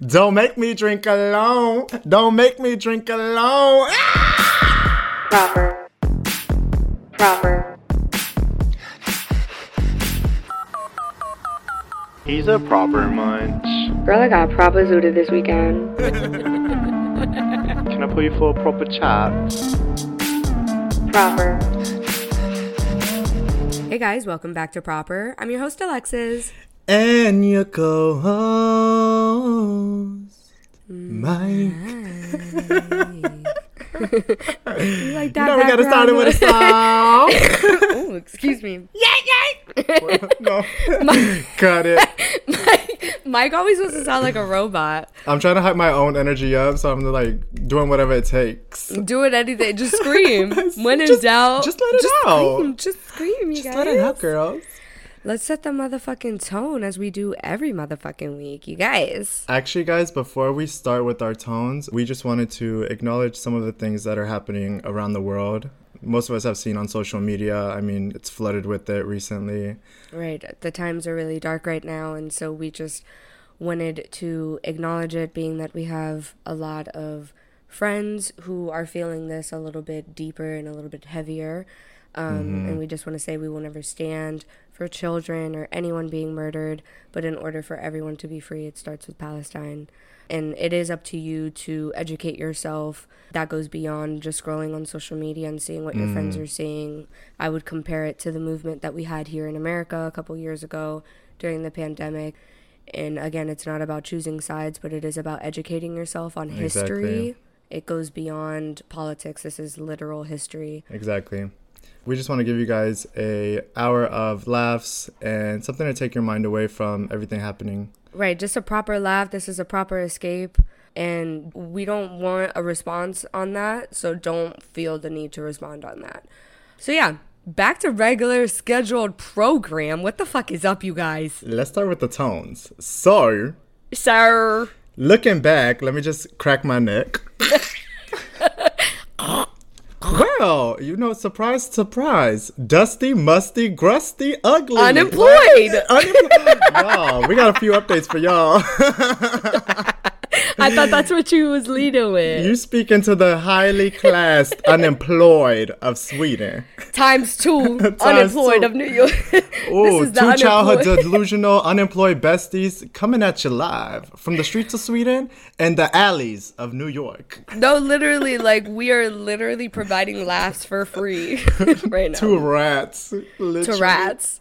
Don't make me drink alone. Don't make me drink alone. Ah! Proper. Proper. He's a proper munch. Girl, I got proper Zuda this weekend. Can I pull you for a proper chat? Proper. Hey guys, welcome back to Proper. I'm your host, Alexis. And your co-host, Mike. Like that, now we gotta start it with a song. Oh, excuse me. Yay, yay! Well, no. Cut it. Mike always wants to sound like a robot. I'm trying to hype my own energy up, so I'm like doing whatever it takes. Doing anything. Just scream. When in doubt. Just let it out. Just scream, you guys. Just let it out, girls. Let's set the motherfucking tone as we do every motherfucking week, you guys. Actually, guys, before we start with our tones, we just wanted to acknowledge some of the things that are happening around the world. Most of us have seen on social media. I mean, it's flooded with it recently. Right. The times are really dark right now, and so we just wanted to acknowledge it, being that we have a lot of friends who are feeling this a little bit deeper and a little bit heavier. And we just want to say we will never stand for children or anyone being murdered, but in order for everyone to be free, it starts with Palestine. And it is up to you to educate yourself. That goes beyond just scrolling on social media and seeing what your friends are seeing. I would compare it to the movement that we had here in America a couple years ago during the pandemic. And again, it's not about choosing sides, but it is about educating yourself on history. It goes beyond politics. This is literal history. Exactly. We just want to give you guys an hour of laughs and something to take your mind away from everything happening. Right, just a proper laugh. This is a proper escape. And we don't want a response on that, so don't feel the need to respond on that. So yeah, back to regular scheduled program. What the fuck is up, you guys? Let's start with the tones. So, looking back, let me just crack my neck. Well, you know, surprise, surprise. Dusty, musty, grusty, ugly. Unemployed. Wow, we got a few updates for y'all. I thought that's what you was leading with. You speak into the highly classed unemployed of Sweden. Times two. Times unemployed two. Of New York. Ooh, two childhood delusional unemployed besties coming at you live from the streets of Sweden and the alleys of New York. No, literally, like we are literally providing laughs for free right now. To rats. Literally. To rats.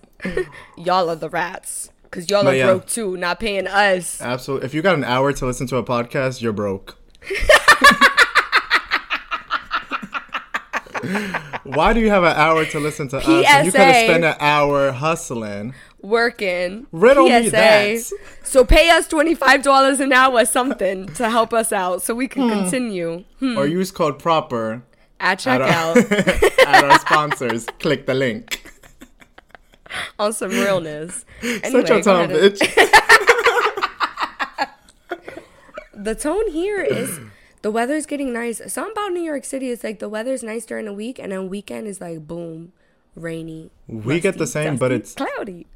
Y'all are the rats. Because y'all are broke too, not paying us. Absolutely. If you got an hour to listen to a podcast, you're broke. Why do you have an hour to listen to us and you could have spent an hour hustling? Working. Riddle me that. So pay us $25 an hour something to help us out so we can continue. Or use code PROPER. At checkout. At our sponsors. Click the link. On some realness. Anyway, such a tone, bitch. The tone here is the weather's getting nice. Something about New York City is like the weather's nice during the week, and then weekend is like boom, rainy. We get the same, dusty, but it's cloudy.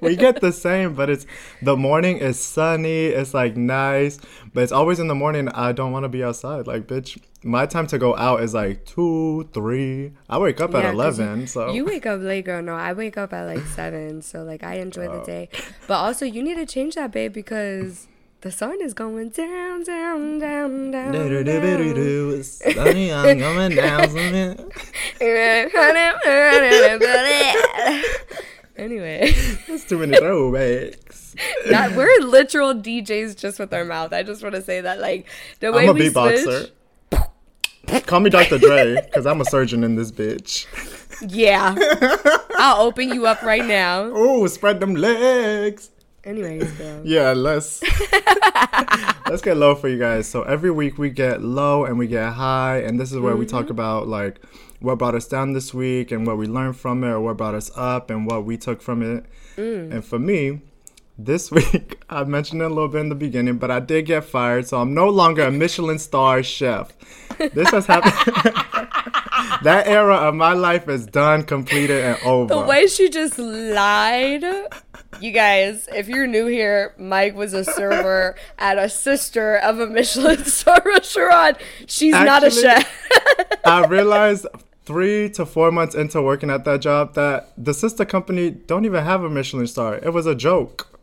We get the same, but it's the morning is sunny. It's like nice, but it's always in the morning. I don't want to be outside. Like, bitch, my time to go out is like 2, 3. I wake up at 11. So you wake up late, girl. No, I wake up at like 7. So like I enjoy the day, but also you need to change that, babe, because the sun is going down, down, down, down. It's sunny, I'm going down. Anyway, that's too many throwbacks. We're literal DJs just with our mouth. I just want to say that, like, the way we switch. I'm a beatboxer. Call me Dr. Dre, because I'm a surgeon in this bitch. Yeah. I'll open you up right now. Oh, spread them legs. Anyways, though. Yeah, let's get low for you guys. So every week we get low and we get high, and this is where we talk about, like, what brought us down this week and what we learned from it, or what brought us up and what we took from it. And for me, this week, I mentioned it a little bit in the beginning, but I did get fired, so I'm no longer a Michelin star chef. This has happened. That era of my life is done, completed, and over. The way she just lied. You guys, if you're new here, Mike was a server at a sister of a Michelin star restaurant. She's actually not a chef. I realized 3 to 4 months into working at that job that the sister company don't even have a Michelin star. It was a joke.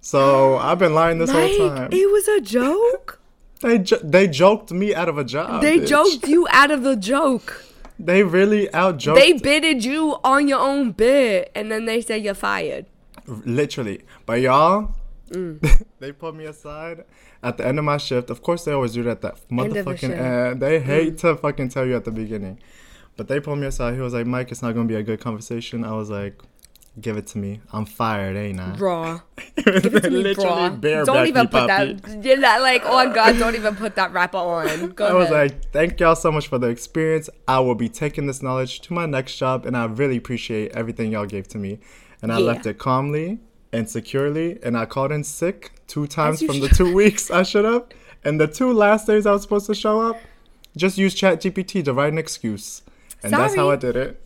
So I've been lying this whole time. It was a joke? They joked me out of a job. They joked you out of the joke. They really out-joked. They bidded you on your own bid, and then they said you're fired. Literally. But y'all, they put me aside at the end of my shift. Of course, they always do that at that motherfucking end. They hate to fucking tell you at the beginning. But they pulled me aside. He was like, Mike, it's not going to be a good conversation. I was like, give it to me. I'm fired, ain't I? Raw. Give it to me, raw. Don't even put that. You're not like, oh, God, don't even put that wrapper on. Go ahead. I was like, thank y'all so much for the experience. I will be taking this knowledge to my next job, and I really appreciate everything y'all gave to me. And I left it calmly and securely, and I called in sick 2 times from the 2 weeks I should have. And the 2 last days I was supposed to show up, just use ChatGPT to write an excuse. And Sorry. That's how I did it.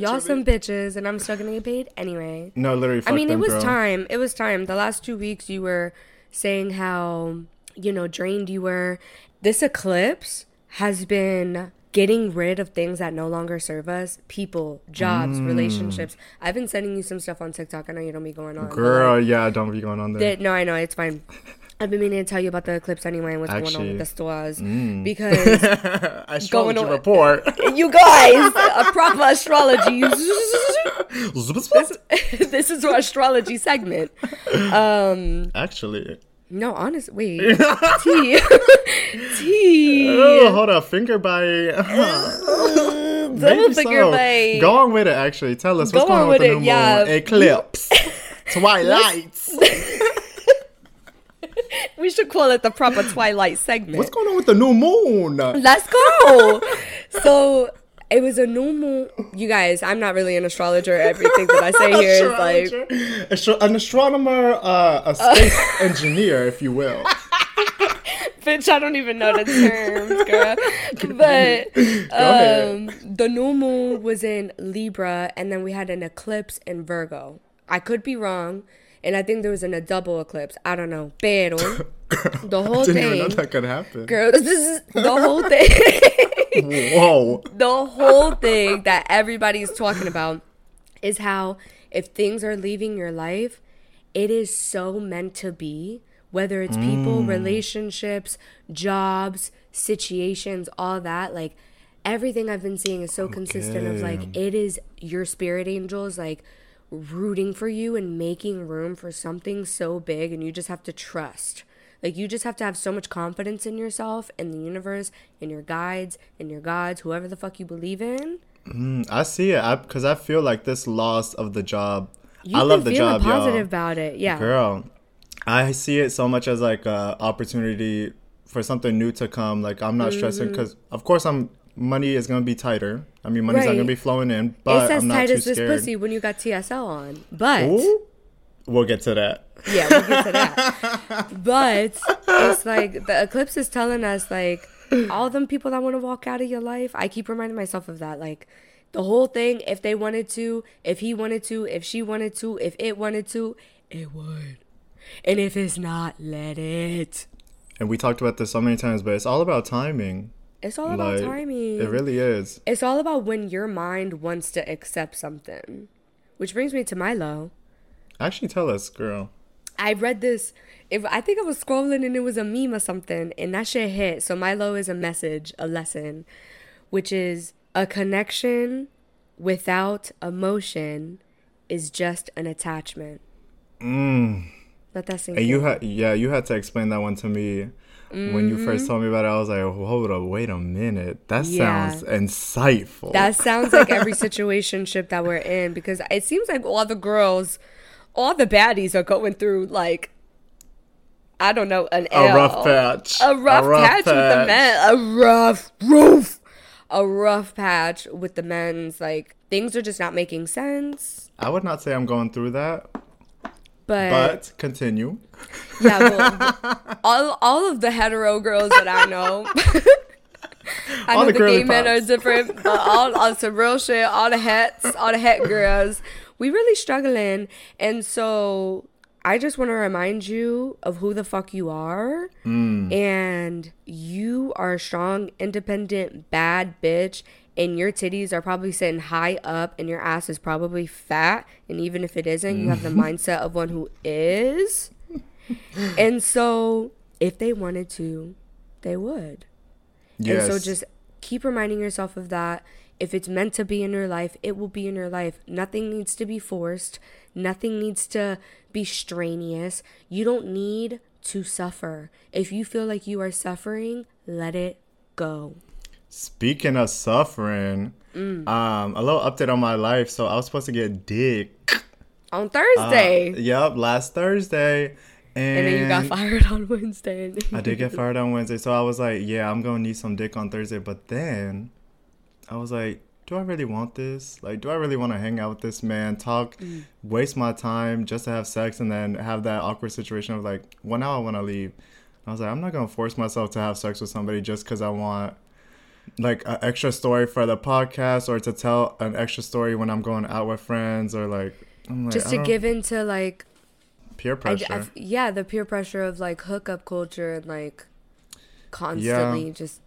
Y'all some bitches, and I'm still going to get paid anyway. No, literally, fuck them, it was time. It was time. The last 2 weeks you were saying how, you know, drained you were. This eclipse has been getting rid of things that no longer serve us. People, jobs, relationships. I've been sending you some stuff on TikTok. I know you don't be going on. Girl, yeah, I don't be going on there. No, I know. It's fine. I've been meaning to tell you about the eclipse anyway and what's going on with the stores. Because astrology going on, report. You guys, a proper astrology. This is our astrology segment. Actually. No, honestly. Tea. Oh, hold up. Finger bite. Double finger bite. Go on with it, actually. Tell us what's going on with the new moon. Yeah. Eclipse. Twilights. We should call it the proper Twilight segment. What's going on with the new moon? Let's go. So it was a new moon. You guys, I'm not really an astrologer. Everything that I say here is like... An astronomer, a space engineer, if you will. Bitch, I don't even know the terms, girl. But the new moon was in Libra, and then we had an eclipse in Virgo. I could be wrong. And I think there was a double eclipse. I don't know. Pero the whole thing. I didn't even know that could happen. Girl, this is the whole thing. Whoa. The whole thing that everybody's talking about is how if things are leaving your life, it is so meant to be. Whether it's people, relationships, jobs, situations, all that. Like, everything I've been seeing is so consistent of, like, it is your spirit angels, like, rooting for you and making room for something so big, and you just have to trust. Like, you just have to have so much confidence in yourself and the universe and your guides and your gods, whoever the fuck you believe in. I see it because I feel like this loss of the job. I love the job, y'all. You've been feeling positive about it, yeah. Girl, I see it so much as like an opportunity for something new to come. Like, I'm not stressing because, of course, money is going to be tighter. I mean, money's not going to be flowing in, but I'm not too scared. It's as tight as this pussy when you got TSL on, but... Ooh, we'll get to that. Yeah, we'll get to that. But it's like the eclipse is telling us, like, all them people that want to walk out of your life, I keep reminding myself of that. Like, the whole thing, if they wanted to, if he wanted to, if she wanted to, if it wanted to, it would. And if it's not, let it. And we talked about this so many times, but it's all about timing. It's all about timing. It really is. It's all about when your mind wants to accept something. Which brings me to Milo. Actually, tell us, girl. I read this. I think I was scrolling and it was a meme or something. And that shit hit. So Milo is a message, a lesson, which is a connection without emotion is just an attachment. Let that sink in. You had to explain that one to me. When you first told me about it, I was like, hold up, wait a minute. That sounds insightful. That sounds like every situationship that we're in, because it seems like all the girls, all the baddies are going through, like, I don't know, a rough patch. A rough patch with the men. A rough patch with the men's, like, things are just not making sense. I would not say I'm going through that. But continue. Yeah, well, all of the hetero girls that I know I know the gay men are different, but all some real shit, all the hat girls. We really struggling. And so I just want to remind you of who the fuck you are. Mm. And you are a strong, independent, bad bitch. And your titties are probably sitting high up and your ass is probably fat. And even if it isn't, you have the mindset of one who is. And so if they wanted to, they would. Yes. And so just keep reminding yourself of that. If it's meant to be in your life, it will be in your life. Nothing needs to be forced. Nothing needs to be strenuous. You don't need to suffer. If you feel like you are suffering, let it go. Speaking of suffering, a little update on my life. So I was supposed to get dick on Thursday. Yep, last Thursday. And then you got fired on Wednesday. I did get fired on Wednesday. So I was like, yeah, I'm going to need some dick on Thursday. But then I was like, do I really want this? Like, do I really want to hang out with this man, talk, waste my time just to have sex and then have that awkward situation of like, well, now I want to leave. And I was like, I'm not going to force myself to have sex with somebody just because I want like an extra story for the podcast or to tell an extra story when I'm going out with friends or like, I'm like just to give into like peer pressure. Yeah, the peer pressure of like hookup culture and like constantly just.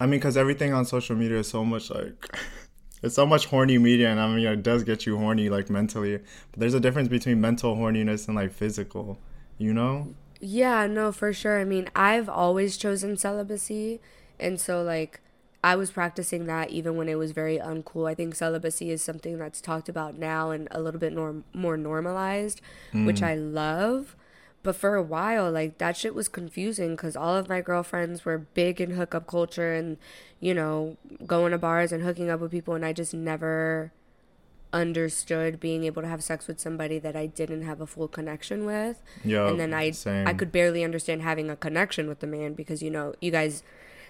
I mean, because everything on social media is so much like it's so much horny media, and I mean it does get you horny like mentally. But there's a difference between mental horniness and like physical, you know? Yeah, no, for sure. I mean, I've always chosen celibacy, and so like. I was practicing that even when it was very uncool. I think celibacy is something that's talked about now and a little bit more normalized, which I love. But for a while, like, that shit was confusing because all of my girlfriends were big in hookup culture and, you know, going to bars and hooking up with people. And I just never understood being able to have sex with somebody that I didn't have a full connection with. Yeah, and then I could barely understand having a connection with the man because, you know, you guys...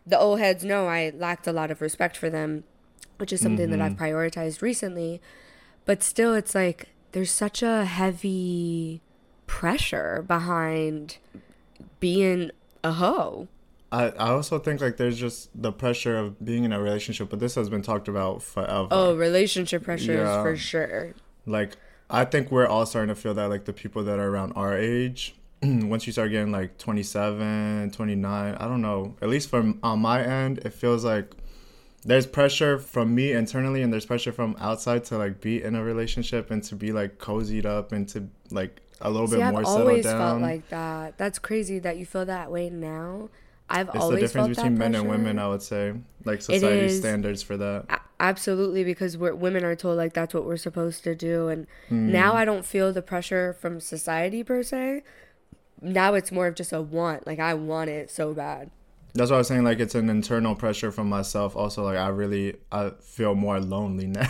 The old heads know I lacked a lot of respect for them, which is something that I've prioritized recently. But still, it's like there's such a heavy pressure behind being a hoe. I also think like there's just the pressure of being in a relationship, but this has been talked about forever. Oh, relationship pressures for sure. Like, I think we're all starting to feel that, like the people that are around our age. Once you start getting like 27, 29, I don't know. At least from on my end, it feels like there's pressure from me internally and there's pressure from outside to like be in a relationship and to be like cozied up and to like a little bit more settled down. I've always felt like that. That's crazy that you feel that way now. It's always felt that pressure. It's the difference between men and women, I would say. Like society's standards for that. Absolutely, because women are told like that's what we're supposed to do. And now I don't feel the pressure from society per se. Now it's more of just a want. Like, I want it so bad. That's what I was saying. Like, it's an internal pressure from myself. Also, like, I feel more lonely now.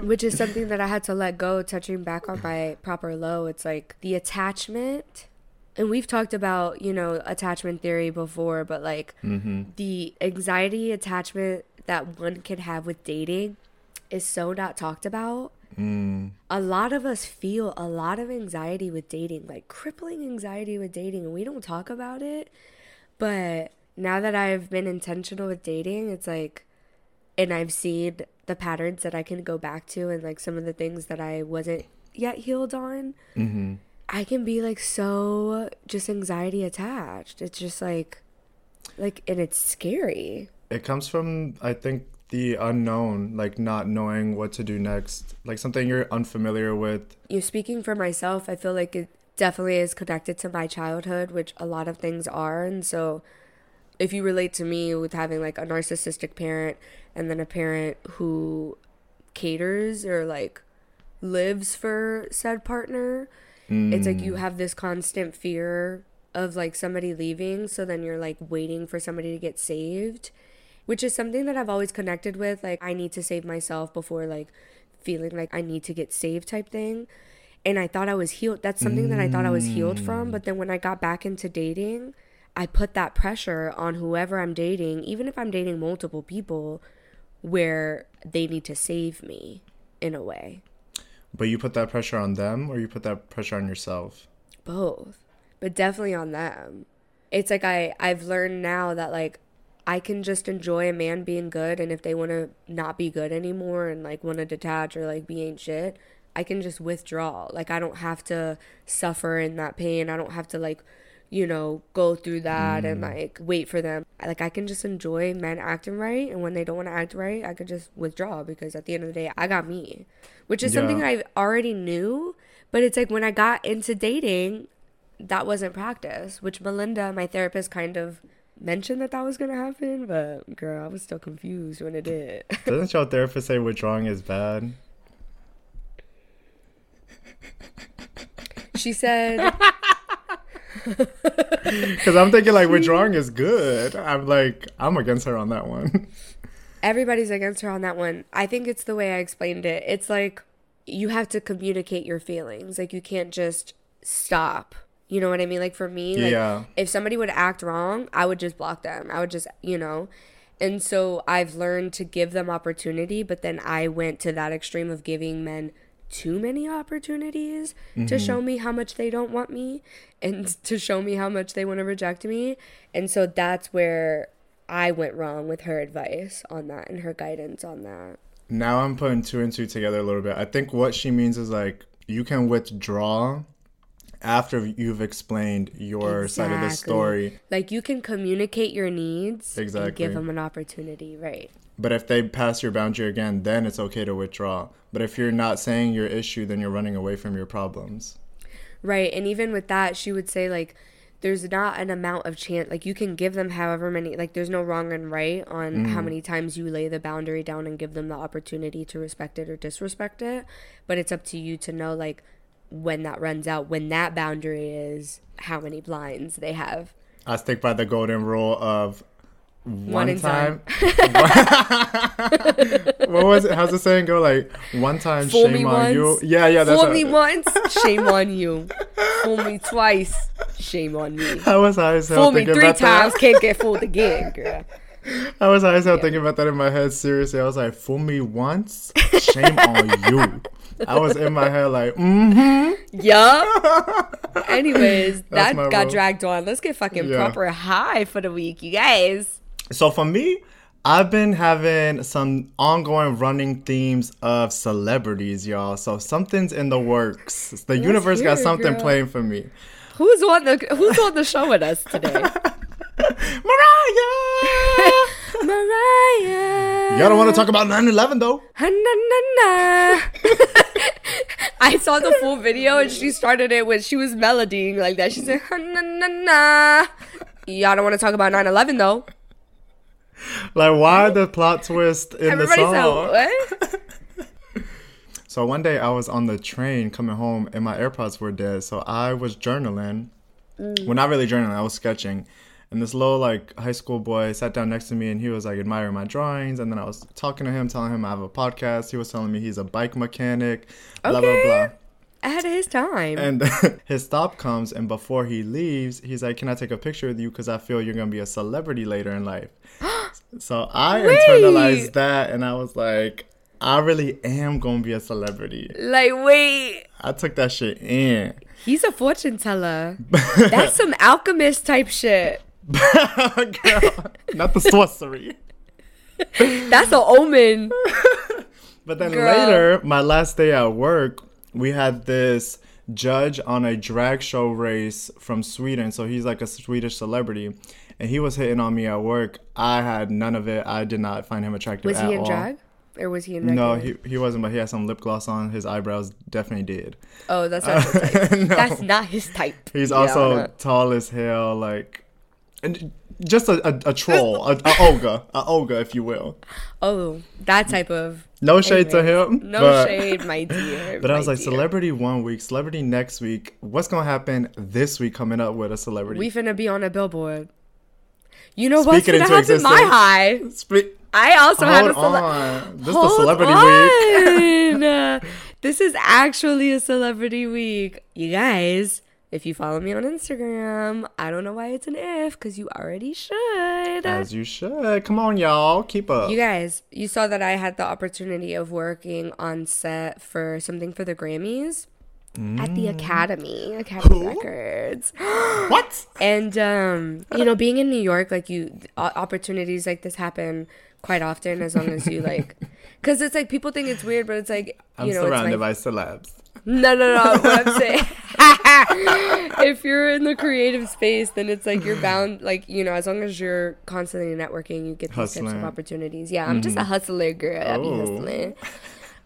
Which is something that I had to let go, touching back on my proper low. It's like the attachment. And we've talked about, you know, attachment theory before. But, like, the anxiety attachment that one can have with dating is so not talked about. A lot of us feel a lot of anxiety with dating, like crippling anxiety with dating, and we don't talk about it. But now that I've been intentional with dating, it's like, and I've seen the patterns that I can go back to and like some of the things that I wasn't yet healed on, I can be like so just anxiety attached. It's just like, and it's scary. It comes from, I think, the unknown, like not knowing what to do next, like something you're unfamiliar with. You're speaking for myself. I feel like it definitely is connected to my childhood, which a lot of things are. And so if you relate to me with having like a narcissistic parent and then a parent who caters or like lives for said partner, it's like you have this constant fear of like somebody leaving. So then you're like waiting for somebody to get saved. Which is something that I've always connected with, like, I need to save myself before, like, feeling like I need to get saved type thing. And I thought I was healed. That's something that I thought I was healed from. But then when I got back into dating, I put that pressure on whoever I'm dating, even if I'm dating multiple people, where they need to save me in a way. But you put that pressure on them or you put that pressure on yourself? Both. But definitely on them. It's like I've learned now that, like, I can just enjoy a man being good, and if they want to not be good anymore and, like, want to detach or, like, be ain't shit, I can just withdraw. Like, I don't have to suffer in that pain. I don't have to, like, you know, go through that and, like, wait for them. Like, I can just enjoy men acting right, and when they don't want to act right, I could just withdraw, because at the end of the day, I got me. Which is something I already knew, but it's, like, when I got into dating, that wasn't practice, which Melinda, my therapist, kind of mentioned that was gonna happen, but girl, I was still confused when it did. Doesn't your therapist say withdrawing is bad? She said, because I'm thinking, like, withdrawing is good. I'm like, I'm against her on that one. Everybody's against her on that one. I think it's the way I explained it. It's like, you have to communicate your feelings. Like, you can't just stop. You know what I mean? Like, for me, like, if somebody would act wrong, I would just block them. I would just, you know. And so I've learned to give them opportunity, but then I went to that extreme of giving men too many opportunities to show me how much they don't want me and to show me how much they want to reject me. And so that's where I went wrong with her advice on that and her guidance on that. Now I'm putting two and two together a little bit. I think what she means is, like, you can withdraw after you've explained your side of the story. Like, you can communicate your needs and give them an opportunity, right? But if they pass your boundary again, then it's okay to withdraw. But if you're not saying your issue, then you're running away from your problems. Right, and even with that, she would say, like, there's not an amount of chance. Like, you can give them however many. Like, there's no wrong and right on how many times you lay the boundary down and give them the opportunity to respect it or disrespect it. But it's up to you to know, like, when that runs out, when that boundary is, how many blinds they have. I stick by the golden rule of one time. What was it? How's the saying go? Like, one time, fool shame on once. You. Yeah. That's Fool me once, shame on you. Fool me twice, shame on me. I was high as hell thinking about that. Fool me 3 times, can't get fooled again, girl. I was high as hell thinking about that in my head. Seriously, I was like, fool me once, shame on you. I was in my head like, yup. Anyways, that got dragged on. Let's get fucking proper high for the week, you guys. So for me, I've been having some ongoing running themes of celebrities, y'all. So something's in the works. The universe got something playing for me. Who's on the show with us today? Mariah. Y'all don't want to talk about 9/11 though. I saw the full video and she started it when she was melodying like that. She said, y'all don't want to talk about 9/11 though. Like, why the plot twist in the song? Everybody's like, what? So one day I was on the train coming home and my AirPods were dead. So I was journaling. Well, not really journaling. I was sketching. And this little, like, high school boy sat down next to me and he was, like, admiring my drawings. And then I was talking to him, telling him I have a podcast. He was telling me he's a bike mechanic, blah, blah, blah. Ahead of his time. And his stop comes, and before he leaves, he's like, can I take a picture with you? Because I feel you're going to be a celebrity later in life. So I internalized that, and I was like, I really am going to be a celebrity. Like, wait. I took that shit in. He's a fortune teller. That's some alchemist type shit. Girl, not the sorcery. That's an omen. But then later, my last day at work, we had this judge on a drag show race from Sweden. So he's like a Swedish celebrity. And he was hitting on me at work. I had none of it. I did not find him attractive at all. Was he in drag? Or was he in regular? No, he wasn't, but he had some lip gloss on. His eyebrows definitely did. Oh, that's not his type. No. That's not his type. He's also tall as hell, like... And just a troll, a ogre, if you will. Oh, that type of... No shade to him. No shade, my dear. But I was like, celebrity one week, celebrity next week. What's going to happen this week coming up with a celebrity? We finna be on a billboard. You know what's going to happen? My high. I also had a celebrity. This is the celebrity week. This is actually a celebrity week. You guys... If you follow me on Instagram, I don't know why it's an if, because you already should. As you should. Come on, y'all. Keep up. You guys, you saw that I had the opportunity of working on set for something for the Grammys. at the Academy Who? Records. What? And, you know, being in New York, like, you, opportunities like this happen quite often, as long as you, like, because it's, like, people think it's weird, but it's, like, you know, surrounded by celebs. No, what I'm saying. If you're in the creative space, then it's, like, you're bound, like, you know, as long as you're constantly networking, you get these types of opportunities. Yeah, I'm just a hustler, girl. I be hustling.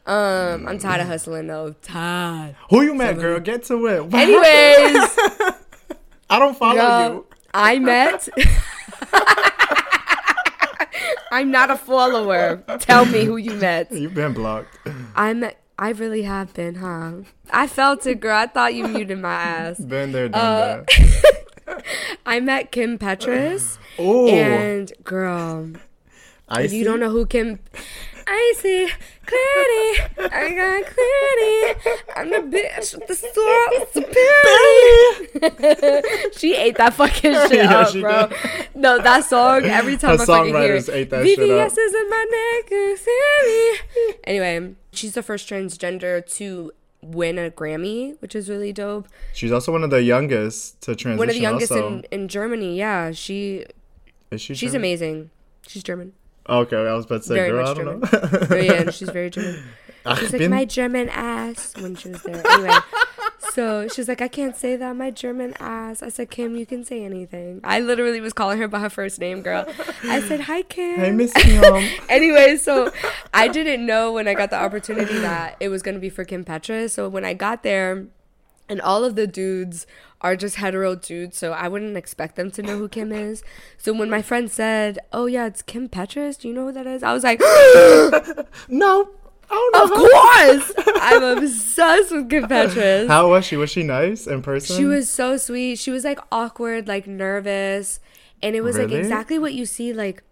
I'm tired of hustling, though. Tired. Who you met, girl? Get to it. Anyways. I don't follow you. I met. I'm not a follower. Tell me who you met. You've been blocked. I really have been, huh? I felt it, girl. I thought you muted my ass. Been there, done that. I met Kim Petras. Oh. And, girl, you don't know who Kim... I see clarity. I got clarity. I'm the bitch with the superiority. She ate that fucking shit up, bro. Did. No, that song, every time I fucking hear it. Ate that shit up. VVS is in my neck. Sammy. Anyway, she's the first transgender to win a Grammy, which is really dope. She's also one of the youngest to transition. One of the youngest in Germany, yeah. She's German? Amazing. She's German. Okay, I was about to say, very girl, I don't know. Oh, yeah, and she's very German. She's like, my German ass, when she was there. Anyway, so she's like, I can't say that, my German ass. I said, Kim, you can say anything. I literally was calling her by her first name, girl. I said, hi, Kim. Hey, Miss Kim. Anyway, so I didn't know when I got the opportunity that it was going to be for Kim Petras. So when I got there, and all of the dudes are just hetero dudes, so I wouldn't expect them to know who Kim is. So when my friend said, oh, yeah, it's Kim Petras, do you know who that is? I was like, no, I don't know. Of course. I'm obsessed with Kim Petras. How was she? Was she nice in person? She was so sweet. She was, like, awkward, like, nervous. And it was, like, exactly what you see, like,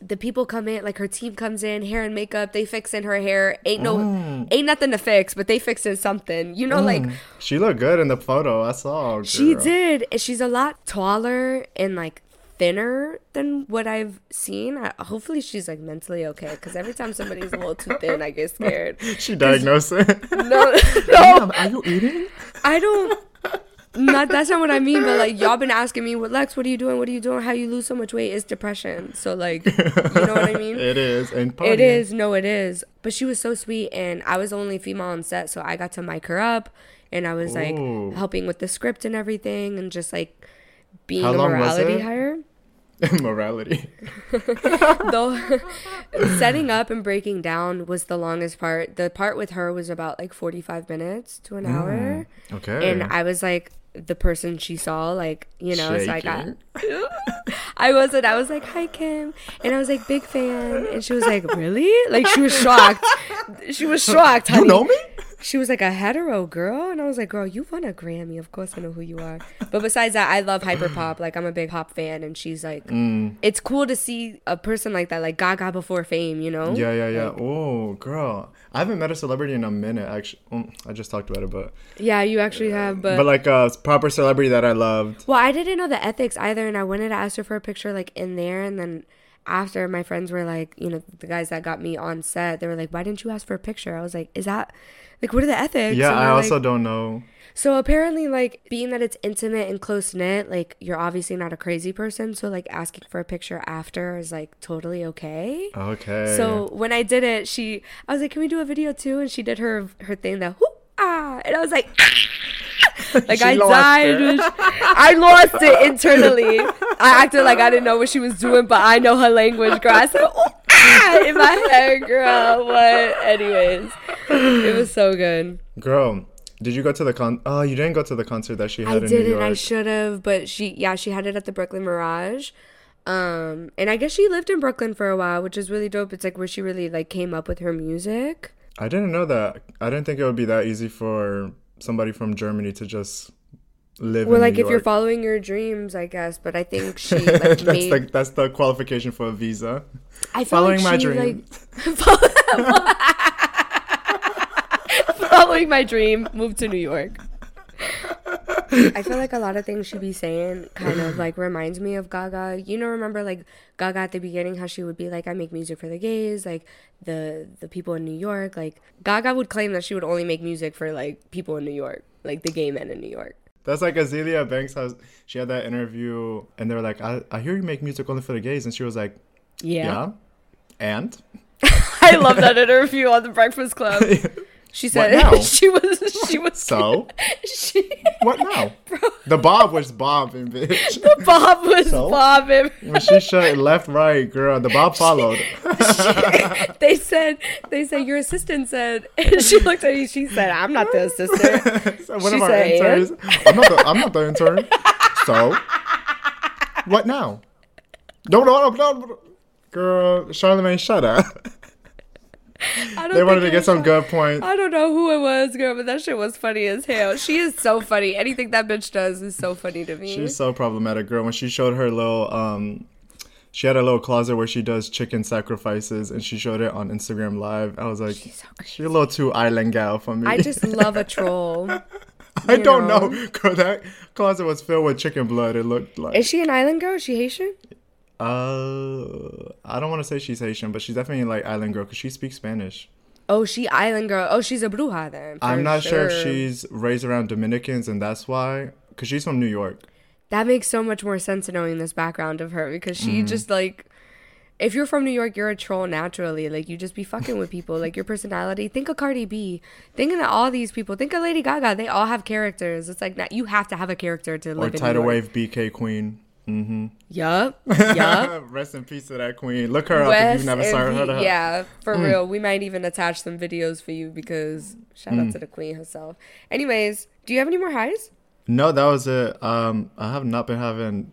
the people come in, like her team comes in, hair and makeup, they fixing her hair. Ain't nothing to fix, but they fixing something. You know, like, she looked good in the photo I saw. Girl. She did. She's a lot taller and, like, thinner than what I've seen. Hopefully she's, like, mentally okay, because every time somebody's a little too thin, I get scared. She diagnosed it. No, damn, are you eating? I don't. That's not what I mean, but, like, y'all been asking me, well, Lex, what are you doing, how you lose so much weight? It's depression, so, like, you know what I mean. It is, and partying. it is, but she was so sweet, and I was the only female on set, so I got to mic her up, and I was like helping with the script and everything, and just, like, being a morality hire. Morality. Though setting up and breaking down was the longest part. The part with her was about, like, 45 minutes to an hour. Okay. And I was, like, the person she saw, like, you know, shaking. So I got I was like, hi, Kim, and I was like, big fan, and she was like, really? Like, she was shocked, honey. You know me? She was like, a hetero girl, and I was like, girl, you won a Grammy, of course I know who you are. But besides that, I love hyperpop, like, I'm a big pop fan, and she's like, it's cool to see a person like that, like Gaga before fame, you know? Yeah. Like, oh, girl, I haven't met a celebrity in a minute, actually. I just talked about it, but yeah, you actually have, but like a proper celebrity that I loved. Well, I didn't know the ethics either, and I wanted to ask her for a picture, like, in there, and then after, my friends were like, you know, the guys that got me on set, they were like, why didn't you ask for a picture? I was like, is that, like, what are the ethics? Yeah, I also, like, don't know. So apparently, like, being that it's intimate and close-knit, like, you're obviously not a crazy person, so, like, asking for a picture after is, like, totally okay. So when I did it, I was like, can we do a video too? And she did her thing, the whoop, ah, and I was like, ah! Like, I died. I lost it internally. I acted like I didn't know what she was doing, but I know her language, girl. I said, oh, ah, in my head, girl. What? Anyways, it was so good. Girl, did you go to the you didn't go to the concert that she had in New York. I didn't. I should have, but she had it at the Brooklyn Mirage. And I guess she lived in Brooklyn for a while, which is really dope. It's, like, where she really, like, came up with her music. I didn't know that. I didn't think it would be that easy for somebody from Germany to just live in New York. Well, like, if you're following your dreams, I guess. But I think she, like, that's the qualification for a visa. I feel following like my dream. Like, following my dream, move to New York. I feel like a lot of things she be saying kind of like reminds me of Gaga. You know, remember like Gaga at the beginning, how she would be like, I make music for the gays, like the people in New York. Like Gaga would claim that she would only make music for like people in New York, like the gay men in New York. That's like Azealia Banks. She had that interview and they were like, I hear you make music only for the gays. And she was like, yeah. And? I love that interview on The Breakfast Club. She said she was so she what now? Bro. The bob was bobbing, bitch. The bob was bobbing. When she shut left, right, girl, the bob followed. They said your assistant said, and she looked at me. She said, "I'm not the assistant." So one of our interns. I'm not the intern. So what now? No, girl, Charlamagne, shut up. They wanted to get some good points. I don't know who it was, girl, but that shit was funny as hell. She is so funny. Anything that bitch does is so funny to me. She's so problematic, girl. When she showed her little, she had a little closet where she does chicken sacrifices, and she showed it on Instagram Live. I was like, she's a little too island gal for me. I just love a troll. I don't know. Girl, that closet was filled with chicken blood, it looked like. Is she an island girl? Is she Haitian? I don't want to say she's Haitian, but she's definitely like island girl because she speaks Spanish. Oh, she island girl. Oh, she's a bruja then. I'm not sure if she's raised around Dominicans and that's why, because she's from New York. That makes so much more sense knowing this background of her because she just like, if you're from New York, you're a troll naturally. Like you just be fucking with people. Like your personality. Think of Cardi B. Think of all these people. Think of Lady Gaga. They all have characters. It's like that. You have to have a character to live in New York. Or tidal wave BK queen. Mm-hmm. Yup. Rest in peace to that queen. Look her up if you've never saw her. Yeah, for real. We might even attach some videos for you because shout out to the queen herself. Anyways, do you have any more highs? No, that was it. I have not been having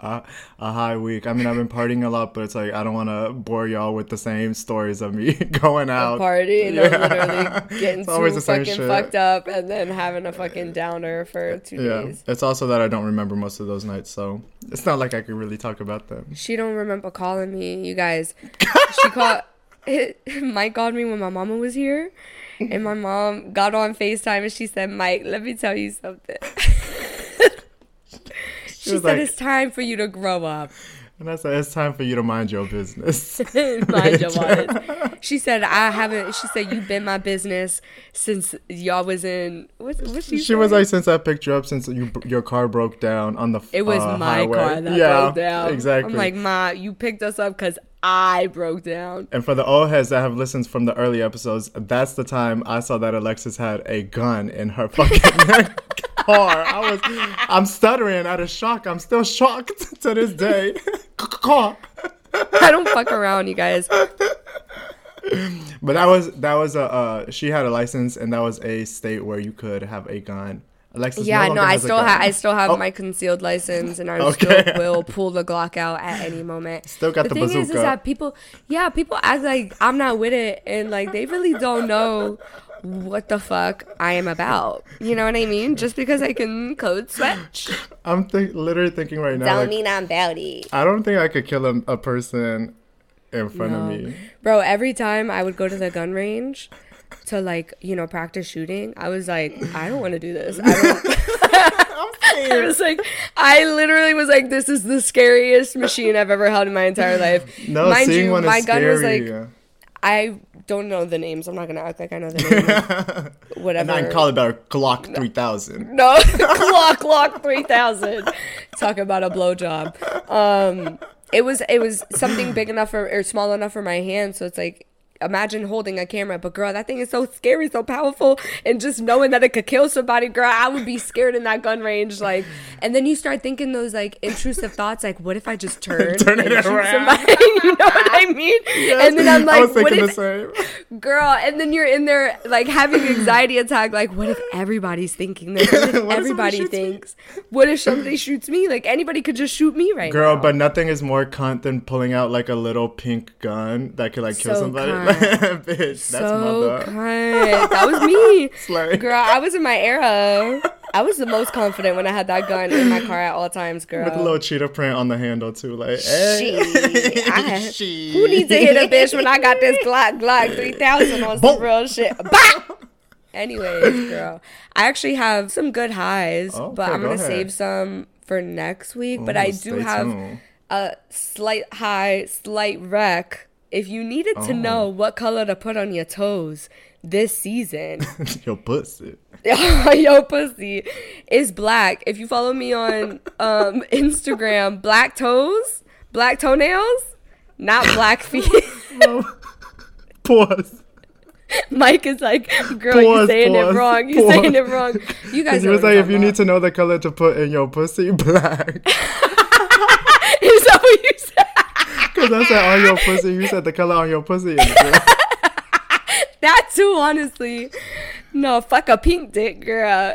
a high week. I mean, I've been partying a lot, but it's like I don't want to bore y'all with the same stories of me going out. Literally getting too fucking fucked up and then having a fucking downer for 2 days. It's also that I don't remember most of those nights, so it's not like I could really talk about them. She don't remember calling me, you guys. She called... Mike called me when my mama was here, and my mom got on FaceTime and she said, Mike, let me tell you something. She said, like, it's time for you to grow up. And I said, it's time for you to mind your business. Mind your wallet. She said, she said, you've been my business since y'all was in, what's she saying? Was like, since I picked you up, since your car broke down on the highway. It was my highway. Car that broke down. Exactly. I'm like, Ma, you picked us up because I broke down. And for the old heads that have listened from the early episodes, that's the time I saw that Alexis had a gun in her fucking neck. Car. I'm stuttering out of shock. I'm still shocked to this day. I don't fuck around, you guys. But that was she had a license, and that was a state where you could have a gun. Alexis, yeah, no, I still have my concealed license, and I still will pull the Glock out at any moment. Still got the bazooka. The thing is that people act like I'm not with it, and like they really don't know what the fuck I am about. You know what I mean? Just because I can code switch. I'm literally thinking right now. Don't like, mean I'm bowdy. I don't think I could kill a person in front of me. Bro, every time I would go to the gun range to like, you know, practice shooting, I was like, I don't want to do this. I literally was like, this is the scariest machine I've ever held in my entire life. No, mind seeing you, one my is gun scary. Was like, I don't know the names. I'm not going to act like I know the names. Whatever. And I can call it about Glock 3000. No, Glock 3000. Talk about a blowjob. It was something big enough or small enough for my hand. So it's like, imagine holding a camera. But girl, that thing is so scary, so powerful. And just knowing that it could kill somebody, girl, I would be scared in that gun range. Like, and then you start thinking those like intrusive thoughts. Like, what if I just turn it around? You know what I mean? Yes. And then I'm like, I was thinking the same. Girl, and then you're in there like having an anxiety attack. Like, what if everybody's thinking this? What if everybody thinks? What if somebody shoots me? Like, anybody could just shoot me right now. Girl, but nothing is more cunt than pulling out like a little pink gun that could like kill somebody. Cunt. Bitch, so that's mother. Cunt. That was me. Slay. Girl, I was in my era. I was the most confident when I had that gun in my car at all times, girl. With a little cheetah print on the handle, too. Like, hey. Who needs to hit a bitch when I got this Glock 3000 on some real shit? Bah! Anyways, girl, I actually have some good highs, okay, but I'm going to save some for next week. Ooh, but I do have a slight high, slight wreck. If you needed to know what color to put on your toes this season. Your pussy. Your pussy is black. If you follow me on Instagram, black toes, black toenails, not black feet. Pause. Mike is like, girl, you're saying it wrong. You're saying it wrong. You guys. He was like, if you need to know the color to put in your pussy, black. Is that what you said? Because I said on your pussy. You said the color on your pussy. That too, honestly. No, fuck a pink dick, girl.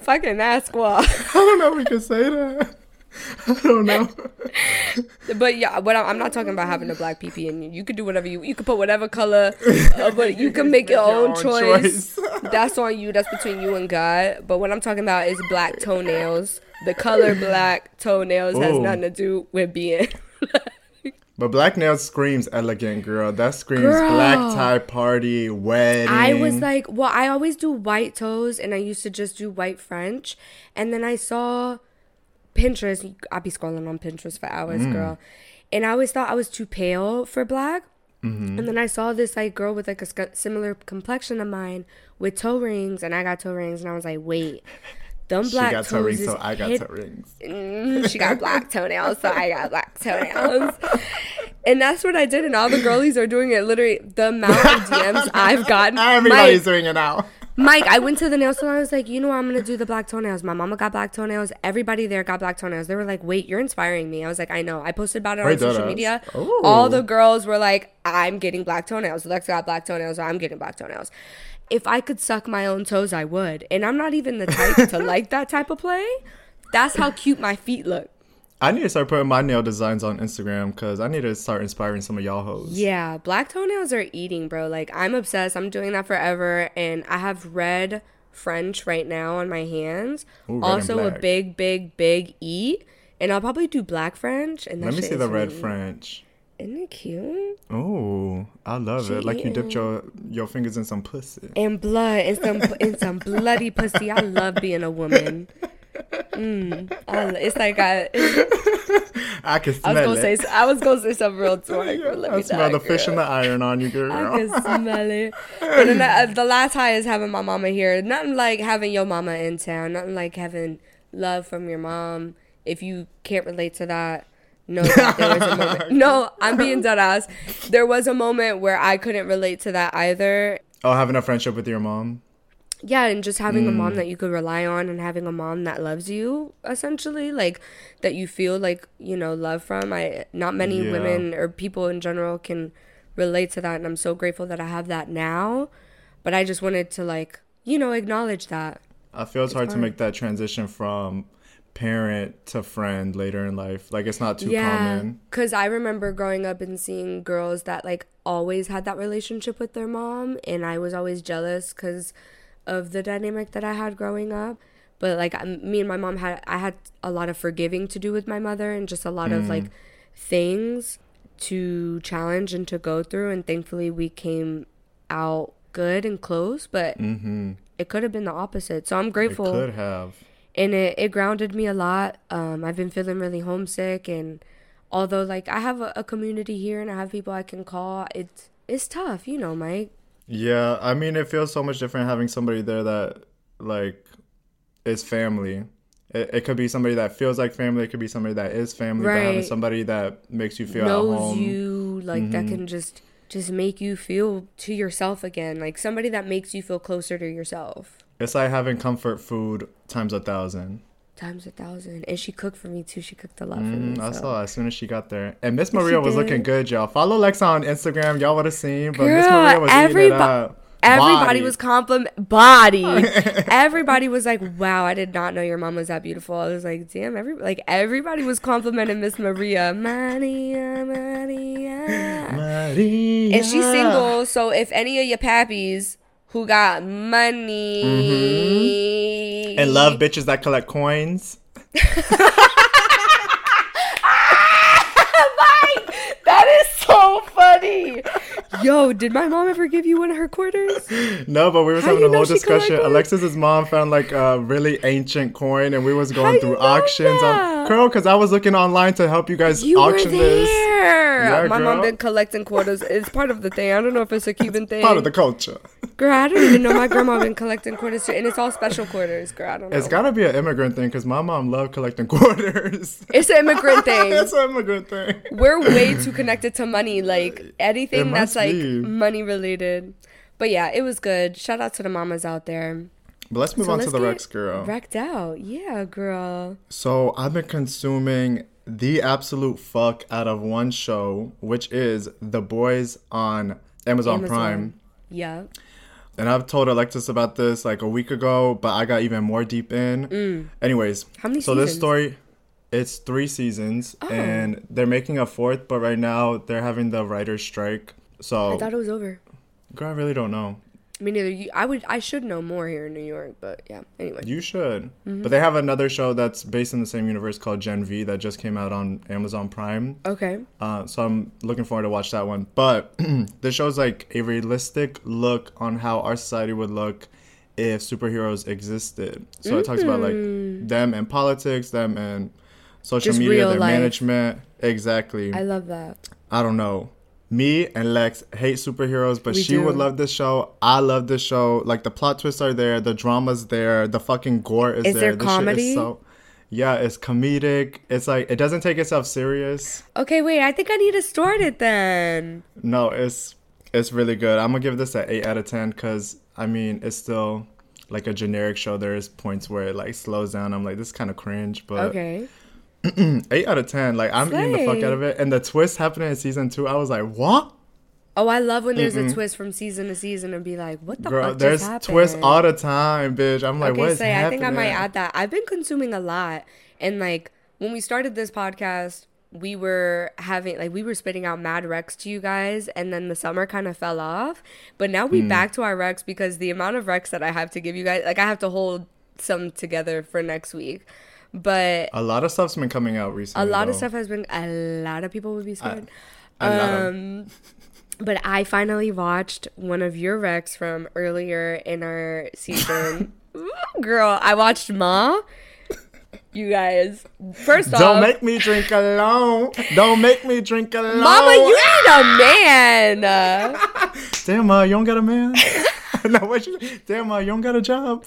Fucking ass squat. I don't know if we can say that. I don't know. But yeah, but I'm not talking about having a black PP, and you could do whatever you could put whatever color, but you can make your own choice. That's on you. That's between you and God. But what I'm talking about is black toenails. The color black toenails has nothing to do with being. But black nails screams elegant, girl. That screams black tie party, wedding. I was like, well, I always do white toes, and I used to just do white French, and then I saw Pinterest. I be scrolling on Pinterest for hours, girl. And I always thought I was too pale for black. Mm-hmm. And then I saw this like girl with like a similar complexion of mine with toe rings, and I got toe rings, and I was like, wait, them black she got toe rings, so I got toe rings. She got black toenails, so I got black toenails. And that's what I did, and all the girlies are doing it. Literally, the amount of DMs I've gotten. Everybody's doing it now. Mike, I went to the nail salon. I was like, you know what? I'm going to do the black toenails. My mama got black toenails. Everybody there got black toenails. They were like, wait, you're inspiring me. I was like, I know. I posted about it on social media. Ooh. All the girls were like, I'm getting black toenails. Lex got black toenails. I'm getting black toenails. If I could suck my own toes, I would. And I'm not even the type to like that type of play. That's how cute my feet look. I need to start putting my nail designs on Instagram because I need to start inspiring some of y'all hoes. Yeah, black toenails are eating, bro. Like, I'm obsessed. I'm doing that forever. And I have red French right now on my hands. Ooh, also a big, big, big E. And I'll probably do black French. And let me see the red French. Isn't it cute? Oh, I love it. Like you dipped your fingers in some pussy. And blood. And some bloody pussy. I love being a woman. It's like I can smell it. I was gonna say something real dark. I smell the fish and the iron on you, girl. I can smell it. And then the last high is having my mama here. Nothing like having your mama in town. Nothing like having love from your mom. If you can't relate to that, no, there was a moment. No, I'm being dead ass. There was a moment where I couldn't relate to that either. Oh, having a friendship with your mom. Yeah, and just having a mom that you could rely on and having a mom that loves you, essentially, like, that you feel, like, you know, love from. Not many women or people in general can relate to that, and I'm so grateful that I have that now. But I just wanted to, like, you know, acknowledge that. I feel it's hard to make that transition from parent to friend later in life. Like, it's not too common. Because I remember growing up and seeing girls that, like, always had that relationship with their mom, and I was always jealous because of the dynamic that I had growing up. But like me and my mom I had a lot of forgiving to do with my mother and just a lot of like things to challenge and to go through, and thankfully we came out good and close, but it could have been the opposite. So I'm grateful. It could have. And it grounded me a lot. I've been feeling really homesick, and although like I have a community here and I have people I can call, it's tough, you know, Mike. Yeah, I mean, it feels so much different having somebody there that, like, is family. It could be somebody that feels like family. It could be somebody that is family. Right. But having somebody that makes you feel at home. Knows you, like, that can just make you feel to yourself again. Like, somebody that makes you feel closer to yourself. It's like having comfort food times 1,000. Times 1,000. And she cooked for me too. She cooked a lot for me. I saw as soon as she got there. And Miss Maria was looking good, y'all. Follow Lexa on Instagram. Y'all would have seen. But Miss Maria was eating it up. Everybody was complimenting. Body. Everybody was like, wow, I did not know your mom was that beautiful. I was like, damn. Everybody was complimenting Miss Maria. Maria. And she's single. So if any of your pappies who got money and love bitches that collect coins. Mike, that is so funny. Yo, did my mom ever give you one of her quarters? No, but we were having a whole discussion. Alexis's mom found like a really ancient coin, and we was going through auctions on girl, because I was looking online to help you guys auction this. Yeah, my mom been collecting quarters. It's part of the thing. I don't know if it's a Cuban thing. Part of the culture. Girl, I don't even know. My grandma been collecting quarters too, and it's all special quarters. Girl, I don't know. It's gotta be an immigrant thing because my mom loved collecting quarters. It's an immigrant thing. It's an immigrant thing. We're way too connected to money. Like anything that's like money related. But yeah, it was good. Shout out to the mamas out there. But let's move on to the Rex, girl. Wrecked out. Yeah, girl. So I've been consuming the absolute fuck out of one show, which is The Boys on Amazon Prime. Yeah. And I've told Alexis about this like a week ago, but I got even more deep in. Anyways, how many seasons? This story, it's 3 seasons, and they're making a 4th, but right now they're having the writer's strike. So I thought it was over. Girl, I really don't know. Me neither. I should know more here in New York, but yeah. Anyway, you should. Mm-hmm. But they have another show that's based in the same universe called Gen V that just came out on Amazon Prime. Okay. So I'm looking forward to watch that one. But this show's like a realistic look on how our society would look if superheroes existed. So it talks about like them and politics, them and social just media, their life. Management. Exactly. I love that. I don't know. Me and Lex hate superheroes, but she would love this show. I love this show. Like, the plot twists are there. The drama's there. The fucking gore is there. Is there comedy? Shit is so, yeah, it's comedic. It's like, it doesn't take itself serious. Okay, wait. I think I need to start it then. No, it's really good. I'm going to give this an 8 out of 10 because, I mean, it's still like a generic show. There is points where it, like, slows down. I'm like, this is kind of cringe, but... Okay. 8 out of 10. Like, I'm eating the fuck out of it. And the twist happening in season 2, I was like, what? Oh, I love when there's a twist from season to season and be like, what the fuck just happened? There's twists all the time, bitch. I'm like, okay, what is happening? I think I might add that. I've been consuming a lot. And, like, when we started this podcast, we were having, like, we were spitting out mad recs to you guys. And then the summer kind of fell off. But now we back to our recs because the amount of recs that I have to give you guys, like, I have to hold some together for next week. But a lot of stuff's been coming out recently. A lot of people would be scared. But I finally watched one of your recs from earlier in our season. Girl, I watched Ma. You guys, first off, don't make me drink alone. Mama, you need a man. Damn, Ma, you don't got a man. No, what you? Damn, Ma, you don't got a job.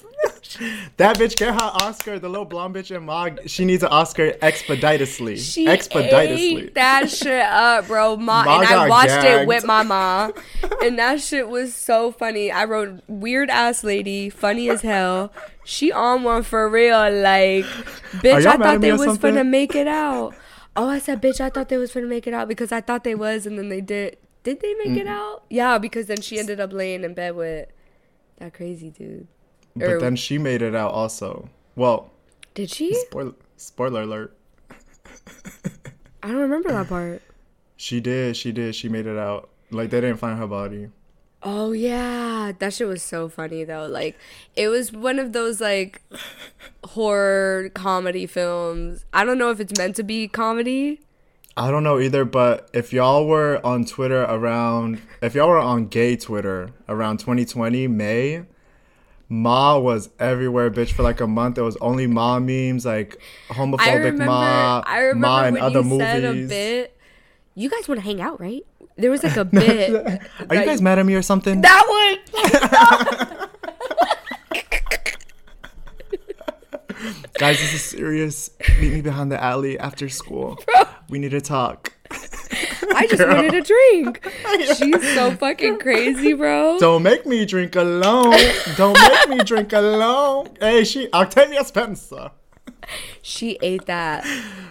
That bitch, get her Oscar. The little blonde bitch in Ma, she needs an Oscar expeditiously. She ate that shit up, bro. Ma and I watched it with my ma, and that shit was so funny. I wrote weird ass lady, funny as hell. She on one for real, like, bitch. I thought they was gonna make it out. Oh, I said, bitch, I thought they was gonna make it out because I thought they was, and then they did. Did they make it out? Yeah, because then she ended up laying in bed with that crazy dude. But then she made it out also. Well. Did she? Spoiler alert. I don't remember that part. She did. She made it out. Like, they didn't find her body. Oh, yeah. That shit was so funny, though. Like, it was one of those, like, horror comedy films. I don't know if it's meant to be comedy. I don't know either, but if y'all were on Twitter around... If y'all were on gay Twitter around 2020, May... Ma was everywhere, bitch, for like a month. It was only Ma memes, like homophobic Ma and other movies. You guys want to hang out, right? There was like a bit. Are you guys mad at me or something? That one! Guys, this is serious. Meet me behind the alley after school. Bro. We need to talk. I just wanted a drink. She's so fucking crazy, bro. Don't make me drink alone. Hey, Octavia Spencer. She ate that.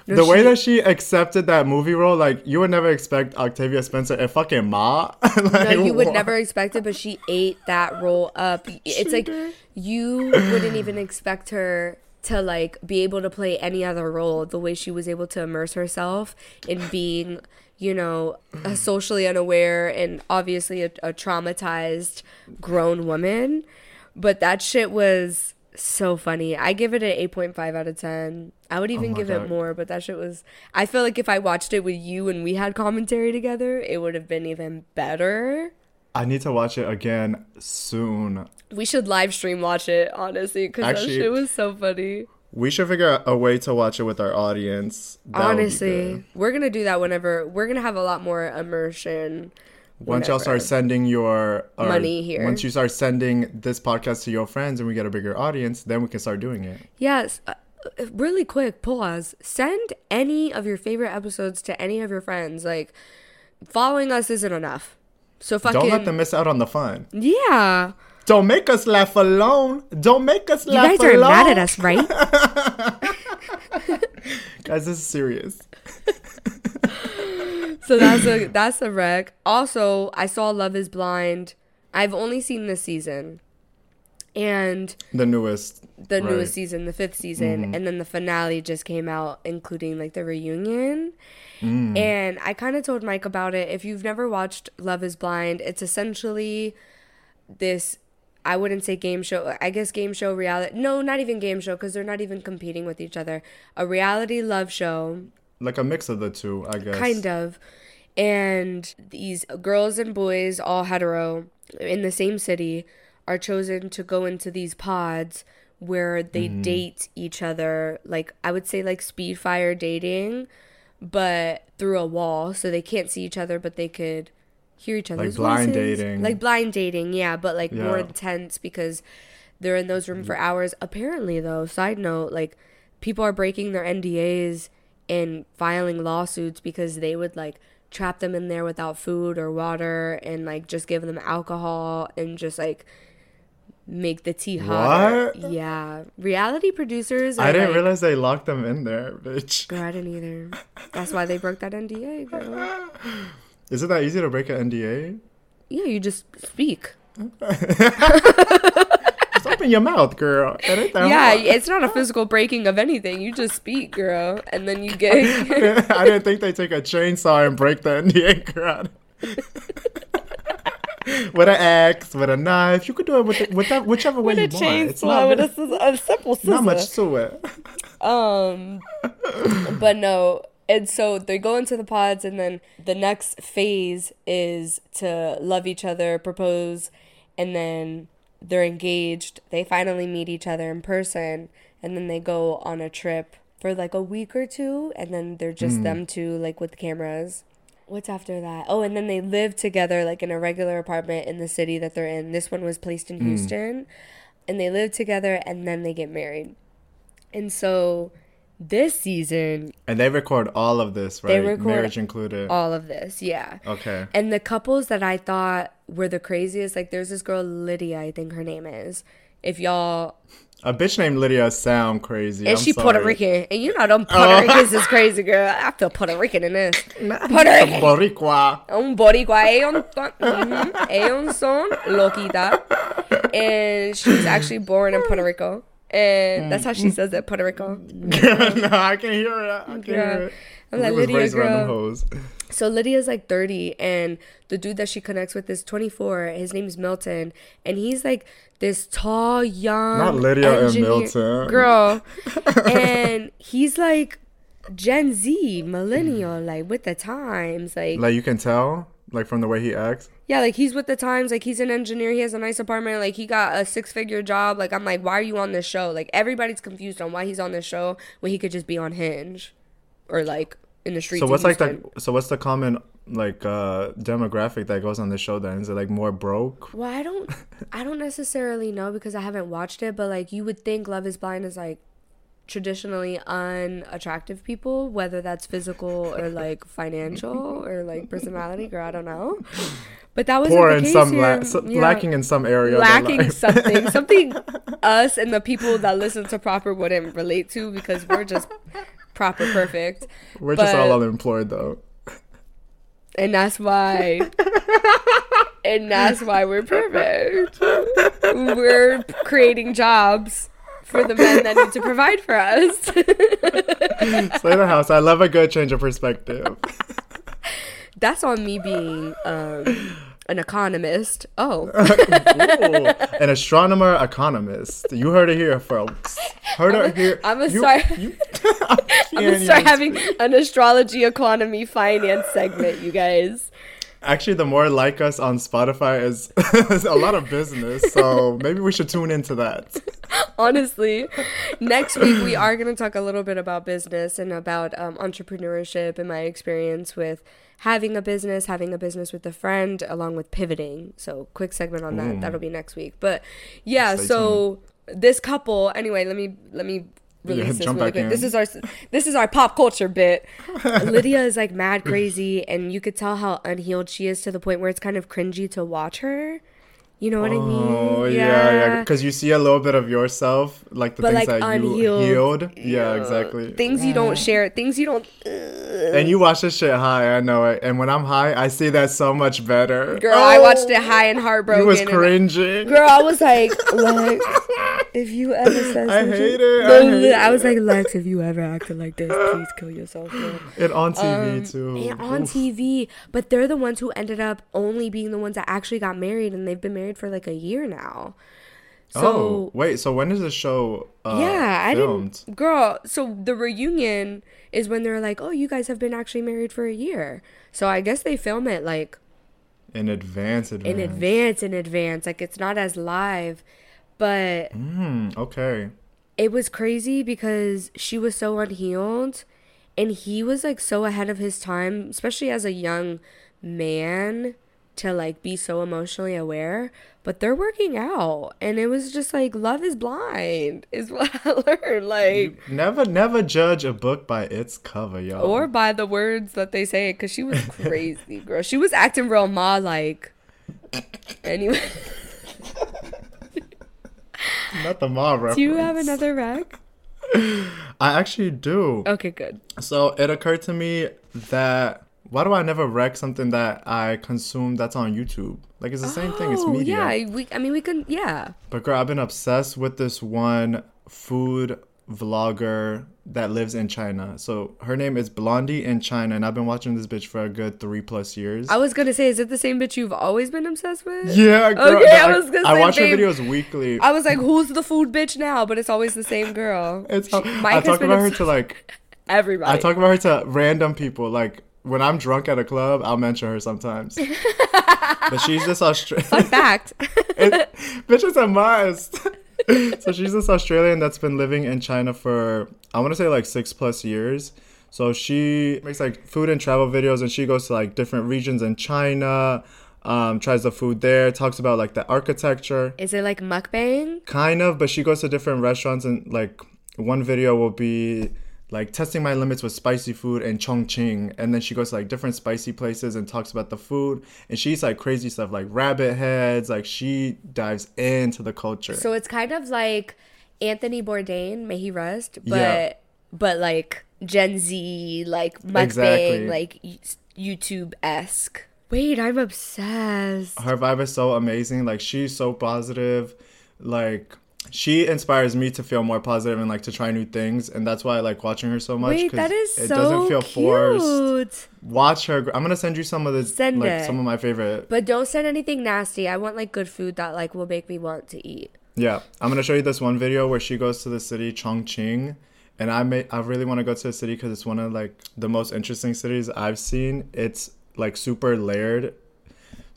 No, the way that she accepted that movie role, like, you would never expect Octavia Spencer and fucking Ma. Like, no, you would never expect it, but she ate that role up. It's like, you wouldn't even expect her to, like, be able to play any other role the way she was able to immerse herself in being... you know, a socially unaware and obviously a traumatized grown woman. But that shit was so funny. I give it an 8.5 out of 10. I would even give it more, but that shit was... I feel like if I watched it with you and we had commentary together, it would have been even better. I need to watch it again soon. We should live stream watch it, honestly, because that shit was so funny. We should figure out a way to watch it with our audience. That honestly, we're going to do that whenever. We're going to have a lot more immersion. Once y'all start sending your money here. Once you start sending this podcast to your friends and we get a bigger audience, then we can start doing it. Yes. Really quick, pause. Send any of your favorite episodes to any of your friends. Like, following us isn't enough. So fucking... Don't let them miss out on the fun. Yeah. Don't make us laugh alone. Don't make us laugh alone. You guys are mad at us, right? Guys, this is serious. So that's a wreck. Also, I saw Love Is Blind. I've only seen this season. And the newest season, the 5th season, and then the finale just came out, including like the reunion. And I kind of told Mike about it. If you've never watched Love Is Blind, it's essentially this, I wouldn't say game show, I guess game show reality. No, not even game show, because they're not even competing with each other. A reality love show. Like a mix of the two, I guess. Kind of. And these girls and boys, all hetero, in the same city, are chosen to go into these pods where they date each other. Like, I would say like speed fire dating, but through a wall. So they can't see each other, but they could hear each other's voices. Like blind dating. Like blind dating, yeah. But like more intense because they're in those rooms for hours. Apparently, though, side note, like people are breaking their NDAs and filing lawsuits because they would like trap them in there without food or water and like just give them alcohol and just like make the tea hot. What? Yeah. Reality producers. I didn't realize they locked them in there, bitch. Girl, I didn't either. That's why they broke that NDA, girl. Is it that easy to break an NDA? Yeah, you just speak. Just open your mouth, girl. That ain't that hard. It's not a physical breaking of anything. You just speak, girl. And then you get... I didn't think they take a chainsaw and break the NDA, girl. With an axe, with a knife. You could do it with that, whichever way you want. With a chainsaw, with a simple scissor. Not much to it. But no. And so they go into the pods, and then the next phase is to love each other, propose, and then they're engaged. They finally meet each other in person, and then they go on a trip for like a week or two, and then they're just them two, like with cameras. What's after that? Oh, and then they live together like in a regular apartment in the city that they're in. This one was placed in Houston, and they live together, and then they get married. And so this season, and they record all of this, right? They record marriage included, all of this. Yeah. Okay. And the couples that I thought were the craziest, like there's this girl Lydia, I think her name is. If y'all, a bitch named Lydia sound crazy. And I'm sorry. Puerto Rican, and you know them Puerto Ricans is crazy, girl. I feel Puerto Rican in this. Puerto Rican. Boricua. Un boricua. Ellos son loquita, and she was actually born in Puerto Rico. And that's how she says it, Puerto Rico. No, I can hear it. I can hear it. I'm like, Lydia, girl. So Lydia's like 30, and the dude that she connects with is 24. His name's Milton, and he's like this tall, young... Not Lydia and Milton. Girl. And he's like Gen Z, millennial, like with the times. Like you can tell? Like from the way he acts? Yeah, like, he's with the times. Like, he's an engineer. He has a nice apartment. Like, he got a 6-figure job. Like, I'm like, why are you on this show? Like, everybody's confused on why he's on this show when he could just be on Hinge or, like, in the streets. So, what's, like, what's the common, like, demographic that goes on the show then? Is it, like, more broke? Well, I don't necessarily know because I haven't watched it. But, like, you would think Love Is Blind is, like, traditionally unattractive people, whether that's physical or, like, financial or, like, personality. Girl, I don't know. But that was the case lacking in some area. Lacking something us and the people that listen to Proper wouldn't relate to because we're just Proper perfect. We're just all unemployed though, and that's why. And that's why we're perfect. We're creating jobs for the men that need to provide for us. Slay the house. I love a good change of perspective. That's on me being An economist. Oh. Ooh, an astronomer economist. You heard it here, folks. I'm going to start having an astrology economy finance segment, you guys. Actually, the more like us on Spotify is a lot of business. So maybe we should tune into that. Honestly. Next week, we are going to talk a little bit about business and about entrepreneurship and my experience with having a business with a friend, along with pivoting. So quick segment on that. That'll be next week. But yeah, stay tuned. This couple, anyway, let me release this really quick. This is our pop culture bit. Lydia is like mad crazy, and you could tell how unhealed she is to the point where it's kind of cringy to watch her. You know what I mean? Oh, yeah. Because you see a little bit of yourself, like the things that you healed. Yeah, exactly. Things you don't share, things you don't... And you watch this shit high, I know it. And when I'm high, I see that so much better. Girl, I watched it high and heartbroken. It was cringing. Girl, I was like, Lex, if you ever said something... I was like, Lex, if you ever acted like this, please kill yourself, girl. And on TV, too. And on TV. But they're the ones who ended up only being the ones that actually got married, and they've been married for like a year now. So wait, so when is the show filmed? So the reunion is when they're like, oh, you guys have been actually married for a year. So I guess they film it like in advance. Like it's not as live, but okay. It was crazy because she was so unhealed and he was like so ahead of his time, especially as a young man, to like be so emotionally aware, but they're working out, and it was just like Love Is Blind is what I learned. Like, never judge a book by its cover, y'all, or by the words that they say, because she was crazy. Girl, she was acting real Ma like. Anyway, not the Ma reference. Do you have another rec? I actually do. Okay, good. So it occurred to me that, why do I never rec something that I consume that's on YouTube? Like, it's the same thing. It's media. Yeah, we can. But girl, I've been obsessed with this one food vlogger that lives in China. So her name is Blondie in China, and I've been watching this bitch for a good 3+ years. I was going to say, is it the same bitch you've always been obsessed with? Yeah, girl. Okay, I was going to say, I watch her videos weekly. I was like, who's the food bitch now? But it's always the same girl. I talk about her to, like... everybody. I talk about her to random people, like... When I'm drunk at a club, I'll mention her sometimes. But she's this Australian. Fun fact. Bitch, it's a must. So she's this Australian that's been living in China for, I want to say, like 6+ years. So she makes like food and travel videos, and she goes to like different regions in China, tries the food there, talks about like the architecture. Is it like mukbang? Kind of, but she goes to different restaurants, and like one video will be... like testing my limits with spicy food in Chongqing, and then she goes to like different spicy places and talks about the food, and she eats like crazy stuff like rabbit heads. Like, she dives into the culture. So it's kind of like Anthony Bourdain, may he rest, but like Gen Z, like mukbang, exactly. Like YouTube-esque. Wait, I'm obsessed. Her vibe is so amazing. Like, she's so positive. Like, she inspires me to feel more positive and like to try new things, and that's why I like watching her so much. Wait, that is so cute. It doesn't feel forced. Watch her. I'm gonna send you some of this. Some of my favorite. But don't send anything nasty. I want like good food that like will make me want to eat. Yeah, I'm gonna show you this one video where she goes to the city Chongqing, and I really want to go to the city because it's one of like the most interesting cities I've seen. It's like super layered.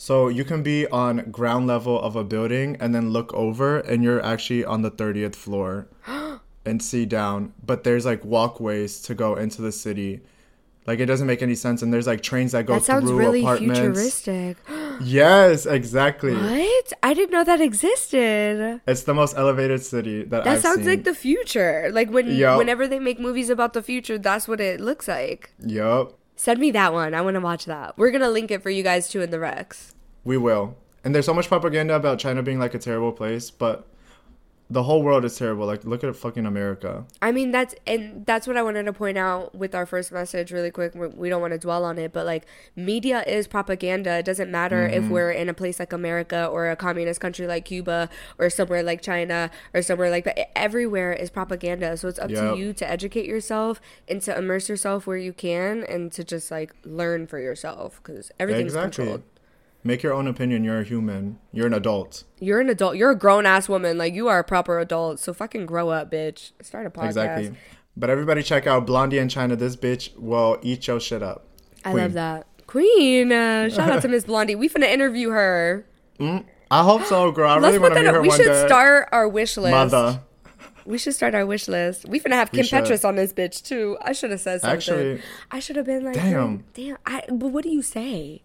So you can be on ground level of a building and then look over, and you're actually on the 30th floor and see down. But there's like walkways to go into the city. Like, it doesn't make any sense. And there's like trains that go through apartments. That sounds really futuristic. Yes, exactly. What? I didn't know that existed. It's the most elevated city that I've seen. That sounds like the future. Like whenever they make movies about the future, that's what it looks like. Yup. Send me that one. I want to watch that. We're going to link it for you guys, too, in the recs. We will. And there's so much propaganda about China being, like, a terrible place, but the whole world is terrible. Like, look at fucking America. I mean, that's what I wanted to point out with our first message really quick. We don't want to dwell on it, but, like, media is propaganda. It doesn't matter if we're in a place like America or a communist country like Cuba or somewhere like China or somewhere like that. Everywhere is propaganda. So it's up to you to educate yourself and to immerse yourself where you can and to just, like, learn for yourself because everything's controlled. Make your own opinion. You're a human. You're an adult. You're an adult. You're a grown-ass woman. Like, you are a proper adult. So fucking grow up, bitch. Start a podcast. Exactly. But everybody check out Blondie in China. This bitch will eat your shit up. Queen. I love that. Queen. Shout out to Miss Blondie. We finna interview her. I hope so, girl. I really want to meet her one day. We should start our wish list. Mother. We should start our wish list. We finna have Kim Petras on this bitch, too. I should have said something. Actually, I should have been like, damn. But what do you say?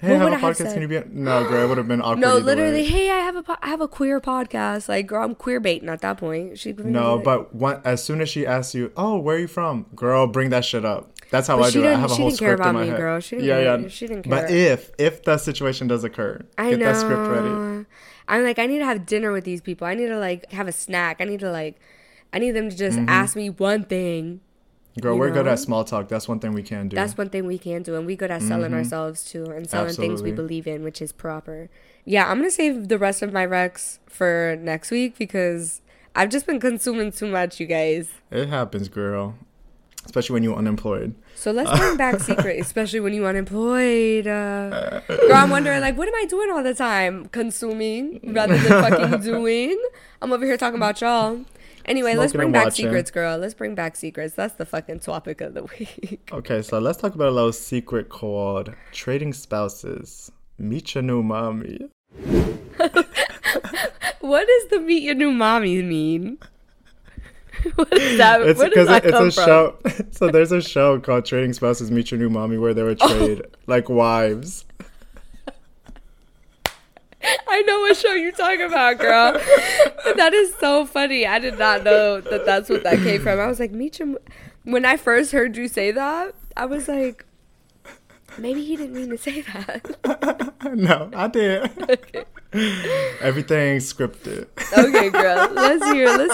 Hey, I have a podcast. Can you be No, girl, it would have been awkward. No, literally, hey, I have a queer podcast. Like, girl, I'm queer baiting at that point. As soon as she asks you, oh, where are you from? Girl, bring that shit up. That's how I do it. I have a whole script in my head. Girl. She didn't care about me, girl. She didn't care. But if the situation does occur, get that script ready. I'm like, I need to have dinner with these people. I need to, like, have a snack. I need them to just ask me one thing. Girl, we're good at small talk. That's one thing we can do. And we're good at selling ourselves, too, and selling things we believe in, which is proper. Yeah, I'm going to save the rest of my recs for next week because I've just been consuming too much, you guys. It happens, girl. Especially when you're unemployed. So let's bring back secret, especially when you're unemployed. Girl, I'm wondering, like, what am I doing all the time? Consuming rather than fucking doing. I'm over here talking about y'all. Anyway, let's bring back secrets, girl. Let's bring back secrets. That's the fucking topic of the week. Okay, so let's talk about a little secret called Trading Spouses. Meet your new mommy. What does the meet your new mommy mean? What is that? Where does that come from? So there's a show called Trading Spouses Meet Your New Mommy where they would trade like wives. I know what show you're talking about, girl. That is so funny. I did not know that that's what that came from. I was like, meet your... When I first heard you say that, I was like, maybe he didn't mean to say that. No, I did. Okay. Everything scripted. Okay, girl. Let's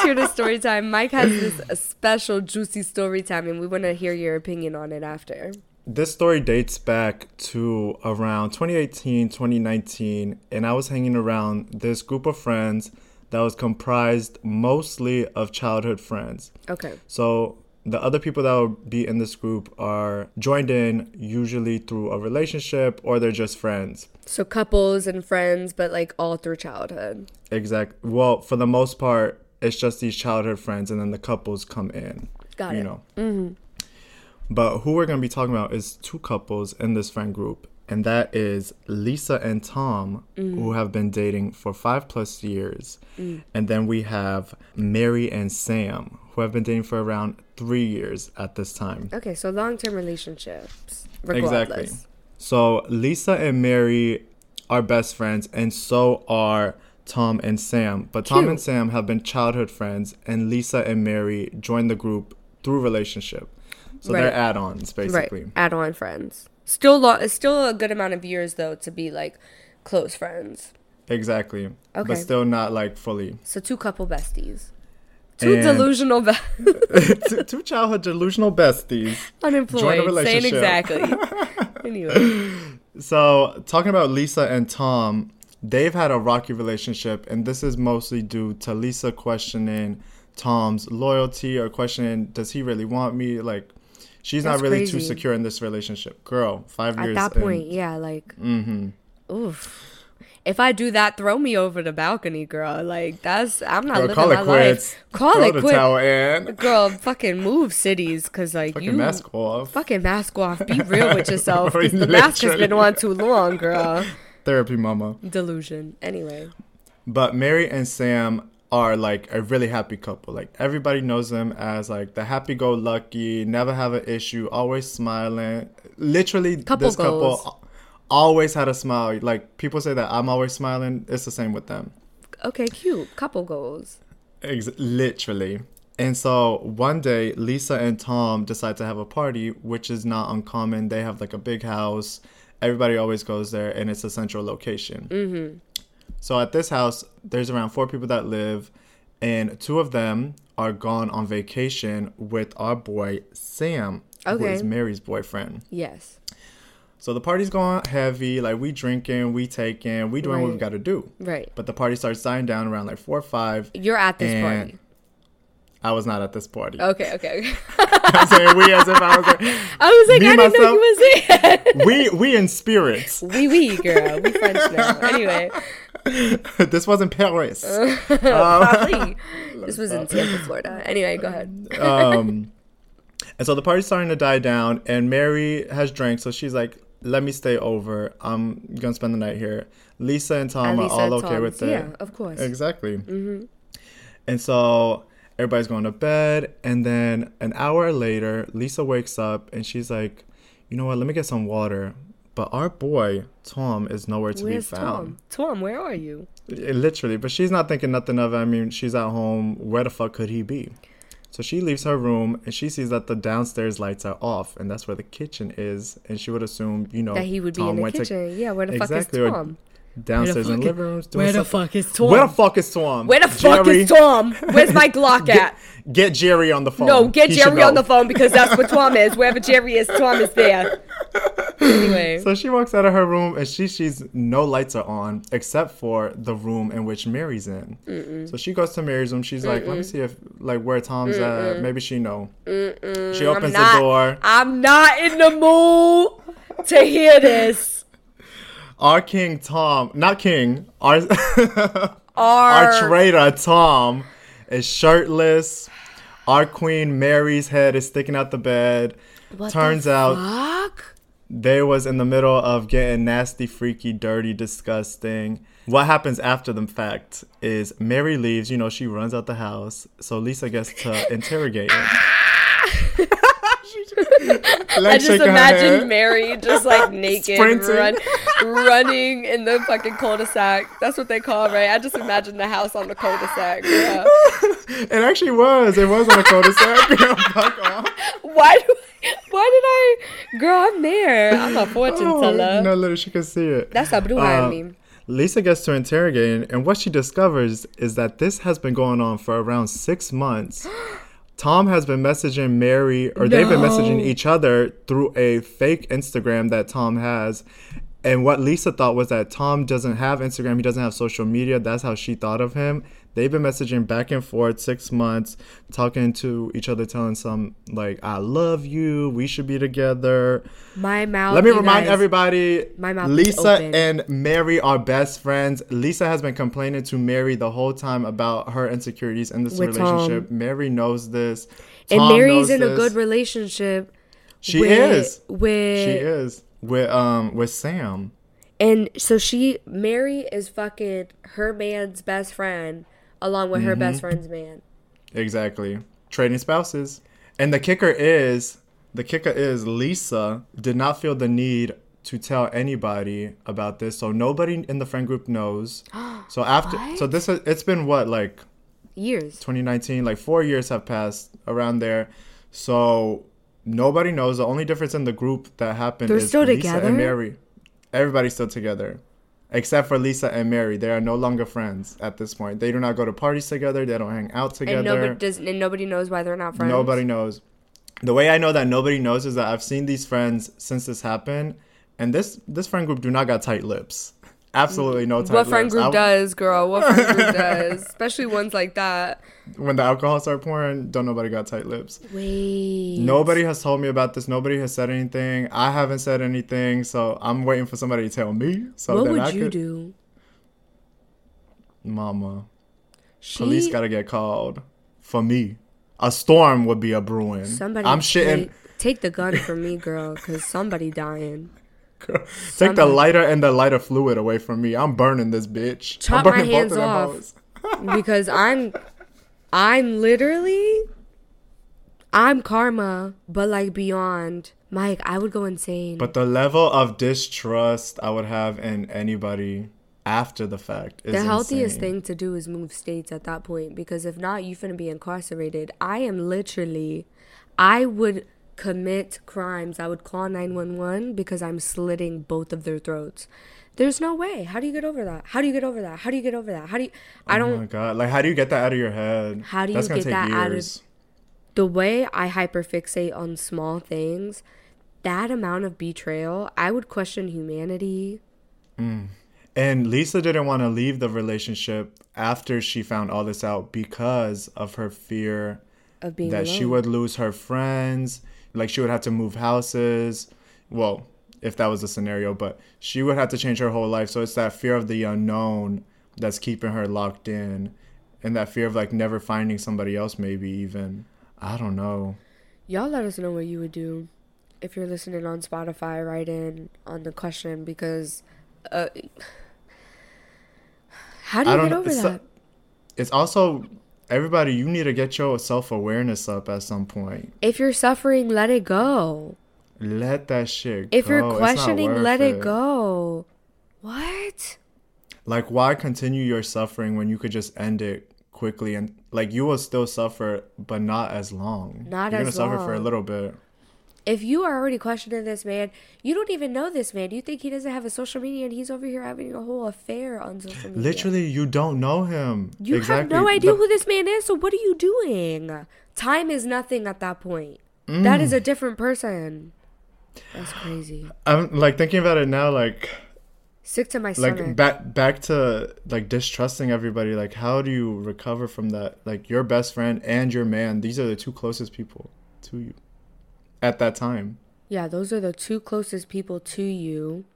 hear the story time. Mike has this special juicy story time, and we want to hear your opinion on it after. This story dates back to around 2018, 2019, and I was hanging around this group of friends that was comprised mostly of childhood friends. Okay. So the other people that would be in this group are joined in usually through a relationship or they're just friends. So couples and friends, but like all through childhood. Exactly. Well, for the most part, it's just these childhood friends and then the couples come in. Got it. You know. Mm-hmm. But who we're going to be talking about is two couples in this friend group. And that is Lisa and Tom, who have been dating for 5+ years. And then we have Mary and Sam, who have been dating for around 3 years at this time. Okay, so long-term relationships, regardless. Exactly. So Lisa and Mary are best friends, and so are Tom and Sam. But Tom and Sam have been childhood friends, and Lisa and Mary joined the group through relationship. So they're add-ons, basically. Right. Add-on friends. Still a good amount of years, though, to be, like, close friends. Exactly. Okay. But still not, like, fully. So two couple besties. Two childhood delusional besties. Unemployed. Join a relationship. Saying exactly. Anyway. So talking about Lisa and Tom, they've had a rocky relationship, and this is mostly due to Lisa questioning Tom's loyalty or questioning, does he really want me? Like, she's not really too secure in this relationship. Girl, 5 years. At that point, yeah, like, oof. If I do that, throw me over the balcony, girl. Like, that's, I'm not living my life. Call it quits. Call it quits. Girl, fucking move cities, because, like, fucking you. Mask off. Fucking mask off. Be real with yourself. The mask has been on too long, girl. Therapy, mama. Delusion. Anyway. But Mary and Sam are, like, a really happy couple. Like, everybody knows them as, like, the happy-go-lucky, never have an issue, always smiling. Literally, this couple always had a smile. Like, people say that I'm always smiling. It's the same with them. Okay, cute. Couple goals. Literally. And so one day, Lisa and Tom decide to have a party, which is not uncommon. They have, like, a big house. Everybody always goes there, and it's a central location. Mm-hmm. So at this house, there's around 4 people that live, and 2 of them are gone on vacation with our boy, Sam, who is Mary's boyfriend. Yes. So the party's going heavy. Like, we drinking, we taking, we doing what we got to do. Right. But the party starts dying down around like 4 or 5. You're at this party. I was not at this party. Okay. I'm saying we as if I was there. I was like, I didn't know you was there. we in spirits. We girl. We French now. Anyway. This was in Paris. Probably. This was in Tampa, Florida. Anyway, go ahead. And so the party's starting to die down, and Mary has drank, so she's like, let me stay over. I'm going to spend the night here. Lisa and Tom are all okay with it. Yeah, of course. Exactly. Mm-hmm. And so everybody's going to bed. And then an hour later, Lisa wakes up and she's like, you know what? Let me get some water. But our boy, Tom, is nowhere to be found. Tom, where are you? Literally. But she's not thinking nothing of it. I mean, she's at home. Where the fuck could he be? So she leaves her room and she sees that the downstairs lights are off, and that's where the kitchen is. And she would assume, you know, that he would be in the kitchen. Where the fuck is Tom? Downstairs in the living room. Where the fuck is Tom? Where the fuck is Tom? Where's my Glock at? Get Jerry on the phone. No, get Jerry on the phone because that's what Tom is. Wherever Jerry is, Tom is there. Anyway. So she walks out of her room and she sees no lights are on except for the room in which Mary's in. Mm-mm. So she goes to Mary's room. She's like, let me see if like where Tom's at. Maybe she know. Mm-mm. She opens the door. I'm not in the mood to hear this. Our king, Tom, not king, our traitor, Tom, is shirtless. Our queen, Mary's head is sticking out the bed. Turns out they was in the middle of getting nasty, freaky, dirty, disgusting. What happens after the fact is Mary leaves. You know, she runs out the house. So Lisa gets to interrogate him. I just imagine Mary just like naked running in the fucking cul-de-sac. That's what they call it, right? I just imagine the house on the cul-de-sac. Yeah. It actually was. It was on the cul-de-sac. Fuck off. Why did I? Girl, I'm there. I'm a fortune teller. No, literally, she could see it. That's a blue eye meme. Lisa gets to interrogate, and what she discovers is that this has been going on for around 6 months. Tom has been messaging Mary, or they've been messaging each other through a fake Instagram that Tom has. And what Lisa thought was that Tom doesn't have Instagram. He doesn't have social media. That's how she thought of him. They've been messaging back and forth 6 months, talking to each other, telling some, like, I love you. We should be together. My mouth. Let me remind everybody, my mouth Lisa and Mary are best friends. Lisa has been complaining to Mary the whole time about her insecurities in this relationship. Tom. Mary knows this. Tom and Mary's in a good relationship. She is with Sam. And so Mary is fucking her man's best friend along with her best friend's man. Exactly. Trading spouses. And the kicker is Lisa did not feel the need to tell anybody about this. So nobody in the friend group knows. So after, it's been what, like years, 2019, like 4 years have passed around there. So nobody knows. The only difference in the group that happened is Lisa and Mary. Everybody's still together, except for Lisa and Mary. They are no longer friends at this point. They do not go to parties together. They don't hang out together. And nobody knows why they're not friends. Nobody knows. The way I know that nobody knows is that I've seen these friends since this happened, and this friend group do not got tight lips. Absolutely no tight lips. What friend group does? Especially ones like that. When the alcohol started pouring, don't nobody got tight lips. Wait. Nobody has told me about this. Nobody has said anything. I haven't said anything, so I'm waiting for somebody to tell me. So what would you do? Mama, police gotta get called. For me, a storm would be a brewing. Take the gun from me, girl, because somebody dying. Girl, take the lighter and the lighter fluid away from me. I'm burning this bitch. Chop my hands off because I'm literally, I'm karma, but like beyond. Mike, I would go insane. But the level of distrust I would have in anybody after the fact is the healthiest thing to do is move states at that point, because if not, you finna be incarcerated. I would commit crimes. I would call 911 because I'm slitting both of their throats. There's no way. How do you get over that? Oh my God. Like, how do you get that out of your head? How do you get that out of the way I hyperfixate on small things? That amount of betrayal, I would question humanity. And Lisa didn't want to leave the relationship after she found all this out because of her fear of being that alone. She would lose her friends, like she would have to move houses. Well, if that was the scenario, but she would have to change her whole life. So it's that fear of the unknown that's keeping her locked in, and that fear of like never finding somebody else, maybe even. I don't know. Y'all let us know what you would do. If you're listening on Spotify, write in on the question, because how do you get over that? It's also, everybody, you need to get your self-awareness up at some point. If you're suffering, let it go. Let that shit go. If you're questioning, let it go. What? Like, why continue your suffering when you could just end it quickly? And like, you will still suffer, but not as long. Not as long. You're going to suffer for a little bit. If you are already questioning this man, you don't even know this man. You think he doesn't have a social media, and he's over here having a whole affair on social media. Literally, you don't know him. You have no idea who this man is, so what are you doing? Time is nothing at that point. Mm. That is a different person. That's crazy. I'm, like, thinking about it now, like... Sick to my stomach. Like, back to, like, distrusting everybody. Like, how do you recover from that? Like, your best friend and your man, these are the two closest people to you. At that time. Yeah, those are the two closest people to you.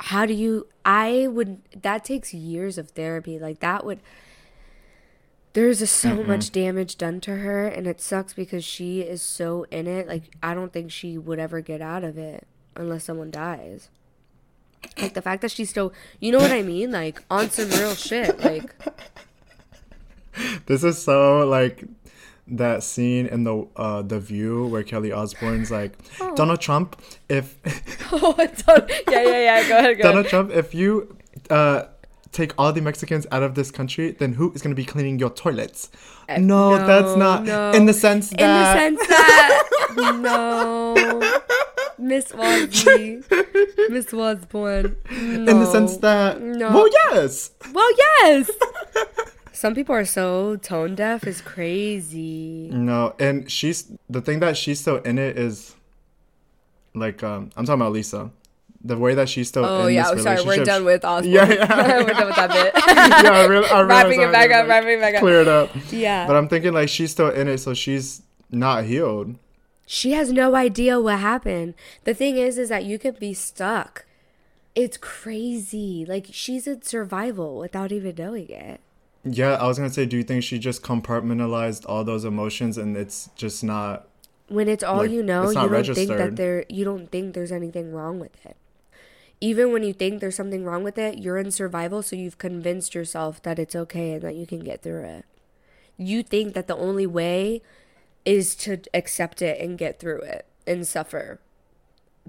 How do you... that takes years of therapy. Like, that would... There's so much damage done to her, and it sucks because she is so in it. Like, I don't think she would ever get out of it unless someone dies. Like, the fact that she's still... You know what I mean? Like, on some real shit. Like... This is so, like... That scene in the View where Kelly Osbourne's like, Donald Trump, if go ahead. Donald Trump, if you take all the Mexicans out of this country, then who is going to be cleaning your toilets? No, that's not in the sense that no. Miss Osbourne. No. In the sense that no. Well, yes. Some people are so tone deaf. It's crazy. No, and the thing that she's still in it is, like, I'm talking about Lisa. The way that she's still in this relationship. Oh, yeah, sorry, we're done with Osbourne. Yeah. We're done with that bit. Yeah, I realized. Wrapping it back up. Clear it up. Yeah. But I'm thinking, like, she's still in it, so she's not healed. She has no idea what happened. The thing is that you could be stuck. It's crazy. Like, she's in survival without even knowing it. Yeah, I was going to say, do you think she just compartmentalized all those emotions and it's just not... When it's all like, you know, you don't think there's anything wrong with it. Even when you think there's something wrong with it, you're in survival, so you've convinced yourself that it's okay and that you can get through it. You think that the only way is to accept it and get through it and suffer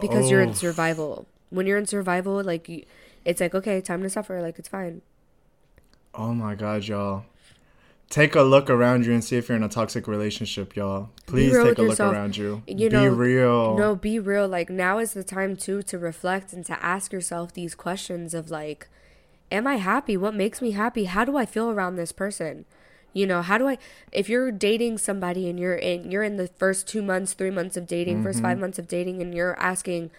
because you're in survival. When you're in survival, like it's like, okay, time to suffer. Like, it's fine. Oh my God, y'all. Take a look around you and see if you're in a toxic relationship, y'all. Please take a look around you. Be real. No, be real. Like, now is the time, too, to reflect and to ask yourself these questions of, like, am I happy? What makes me happy? How do I feel around this person? You know, how do I... If you're dating somebody and you're in the first 2 months, 3 months of dating, first 5 months of dating, and you're asking...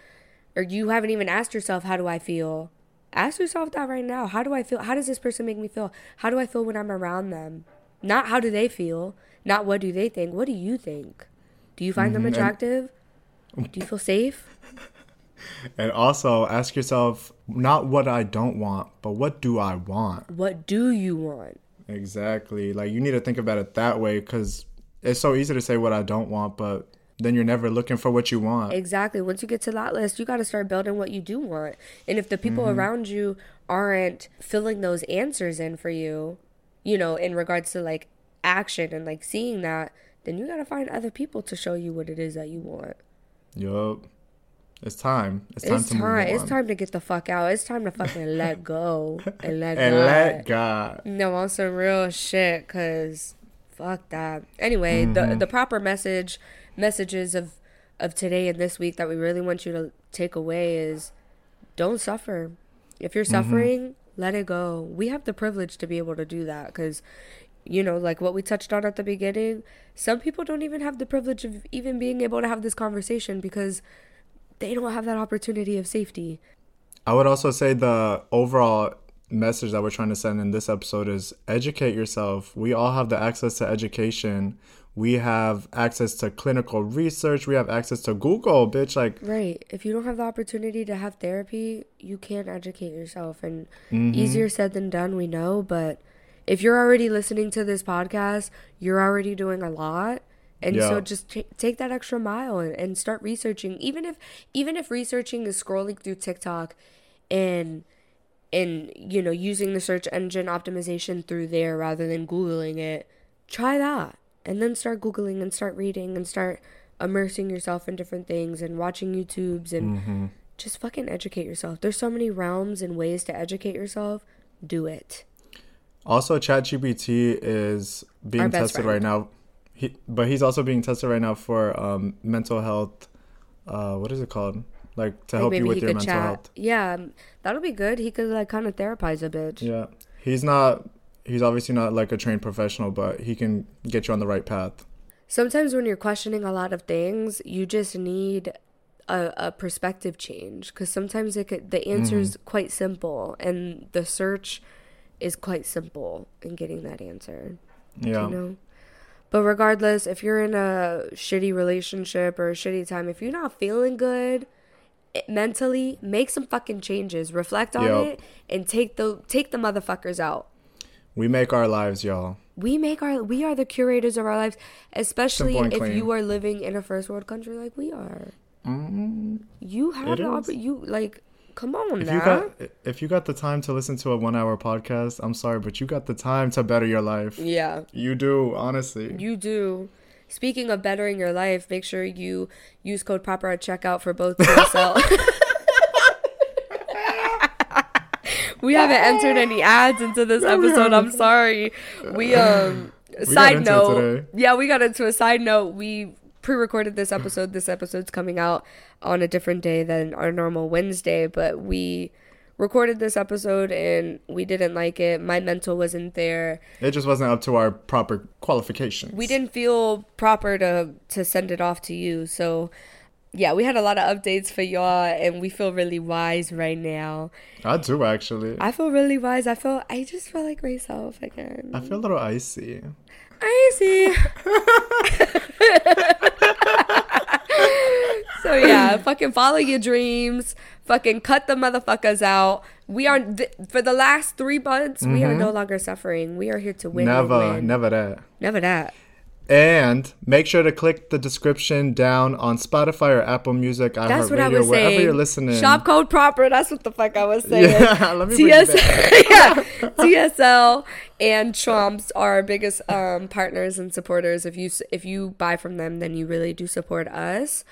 Or you haven't even asked yourself, how do I feel? Ask yourself that right now. How do I feel? How does this person make me feel? How do I feel when I'm around them? Not how do they feel. Not what do they think. What do you think? Do you find them attractive? Do you feel safe? And also ask yourself, not what I don't want, but what do I want? What do you want? Exactly. Like, you need to think about it that way, because it's so easy to say what I don't want, but then you're never looking for what you want. Exactly. Once you get to that list, you got to start building what you do want. And if the people around you aren't filling those answers in for you, you know, in regards to, like, action and, like, seeing that, then you got to find other people to show you what it is that you want. Yup. It's time. It's time to move on. It's time to get the fuck out. It's time to fucking let go and let God. And let God. No, on some real shit, because fuck that. Anyway, the proper messages of today and this week that we really want you to take away is, don't suffer. If you're suffering, let it go. We have the privilege to be able to do that, because, you know, like what we touched on at the beginning, some people don't even have the privilege of even being able to have this conversation because they don't have that opportunity of safety. I would also say the overall message that we're trying to send in this episode is, educate yourself. We all have the access to education. We have access to clinical research. We have access to Google, bitch. Like, right. If you don't have the opportunity to have therapy, you can't educate yourself. And easier said than done, we know. But if you're already listening to this podcast, you're already doing a lot. And so just take that extra mile and start researching. Even if researching is scrolling through TikTok and you know, using the search engine optimization through there rather than Googling it, try that. And then start Googling and start reading and start immersing yourself in different things and watching YouTubes and just fucking educate yourself. There's so many realms and ways to educate yourself. Do it. Also, ChatGPT is being tested right now. He's also being tested right now for mental health. What is it called? Like, to help you with your mental health. Yeah, that'll be good. He could, like, kind of therapize a bitch. Yeah. He's obviously not like a trained professional, but he can get you on the right path. Sometimes when you're questioning a lot of things, you just need a perspective change, because sometimes the answer is quite simple and the search is quite simple in getting that answer. Yeah. You know? But regardless, if you're in a shitty relationship or a shitty time, if you're not feeling good mentally, make some fucking changes. Reflect on it and take the motherfuckers out. We make our lives, y'all. We are the curators of our lives, especially if you are living in a first world country like we are. You have come on now. If you got the time to listen to a 1 hour podcast, I'm sorry, but you got the time to better your life. Yeah. You do, honestly. You do. Speaking of bettering your life, make sure you use code PROPER at checkout for both TSL. We haven't entered any ads into this episode. I'm sorry. We got into a side note. We pre-recorded this episode. This episode's coming out on a different day than our normal Wednesday, but we recorded this episode and we didn't like it. My mental wasn't there. It just wasn't up to our proper qualifications. We didn't feel proper to send it off to you. So yeah, we had a lot of updates for y'all, and we feel really wise right now. I do, actually. I feel really wise. I just feel like myself again. I feel a little icy. Icy. So yeah, fucking follow your dreams. Fucking cut the motherfuckers out. We are for the last 3 months. We are no longer suffering. We are here to win. Never that. And make sure to click the description down on Spotify or Apple Music, iHeartRadio, wherever you're listening. Shop code PROPER. That's what the fuck I was saying. Yeah, let me TSL and Trumps are our biggest partners and supporters. If you buy from them, then you really do support us,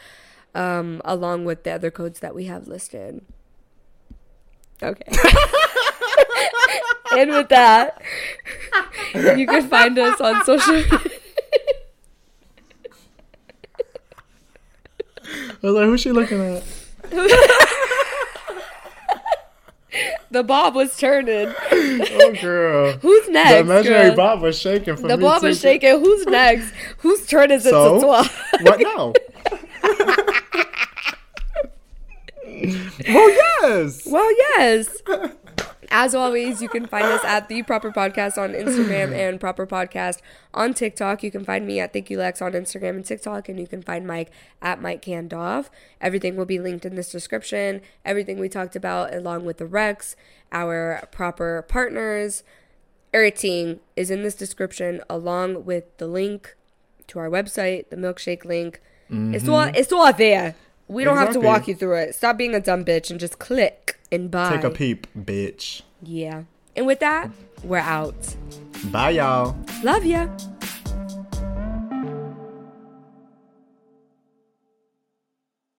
along with the other codes that we have listed. Okay. And with that, you can find us on social media. I was like, who's she looking at? The bob was turning. Oh, girl. Who's next? The imaginary bob was shaking for me. The bob was shaking. Who's next? Whose turn is it to 12? What now? Well, yes. As always, you can find us at The Proper Podcast on Instagram and Proper Podcast on TikTok. You can find me at Thank You Lex on Instagram and TikTok, and you can find Mike at Mike Kandov. Everything will be linked in this description. Everything we talked about, along with the Rex, our proper partners, everything is in this description, along with the link to our website, the milkshake link. It's all there. We don't have to walk you through it. Stop being a dumb bitch and just click and buy. Take a peep, bitch. Yeah. And with that, we're out. Bye, y'all. Love ya.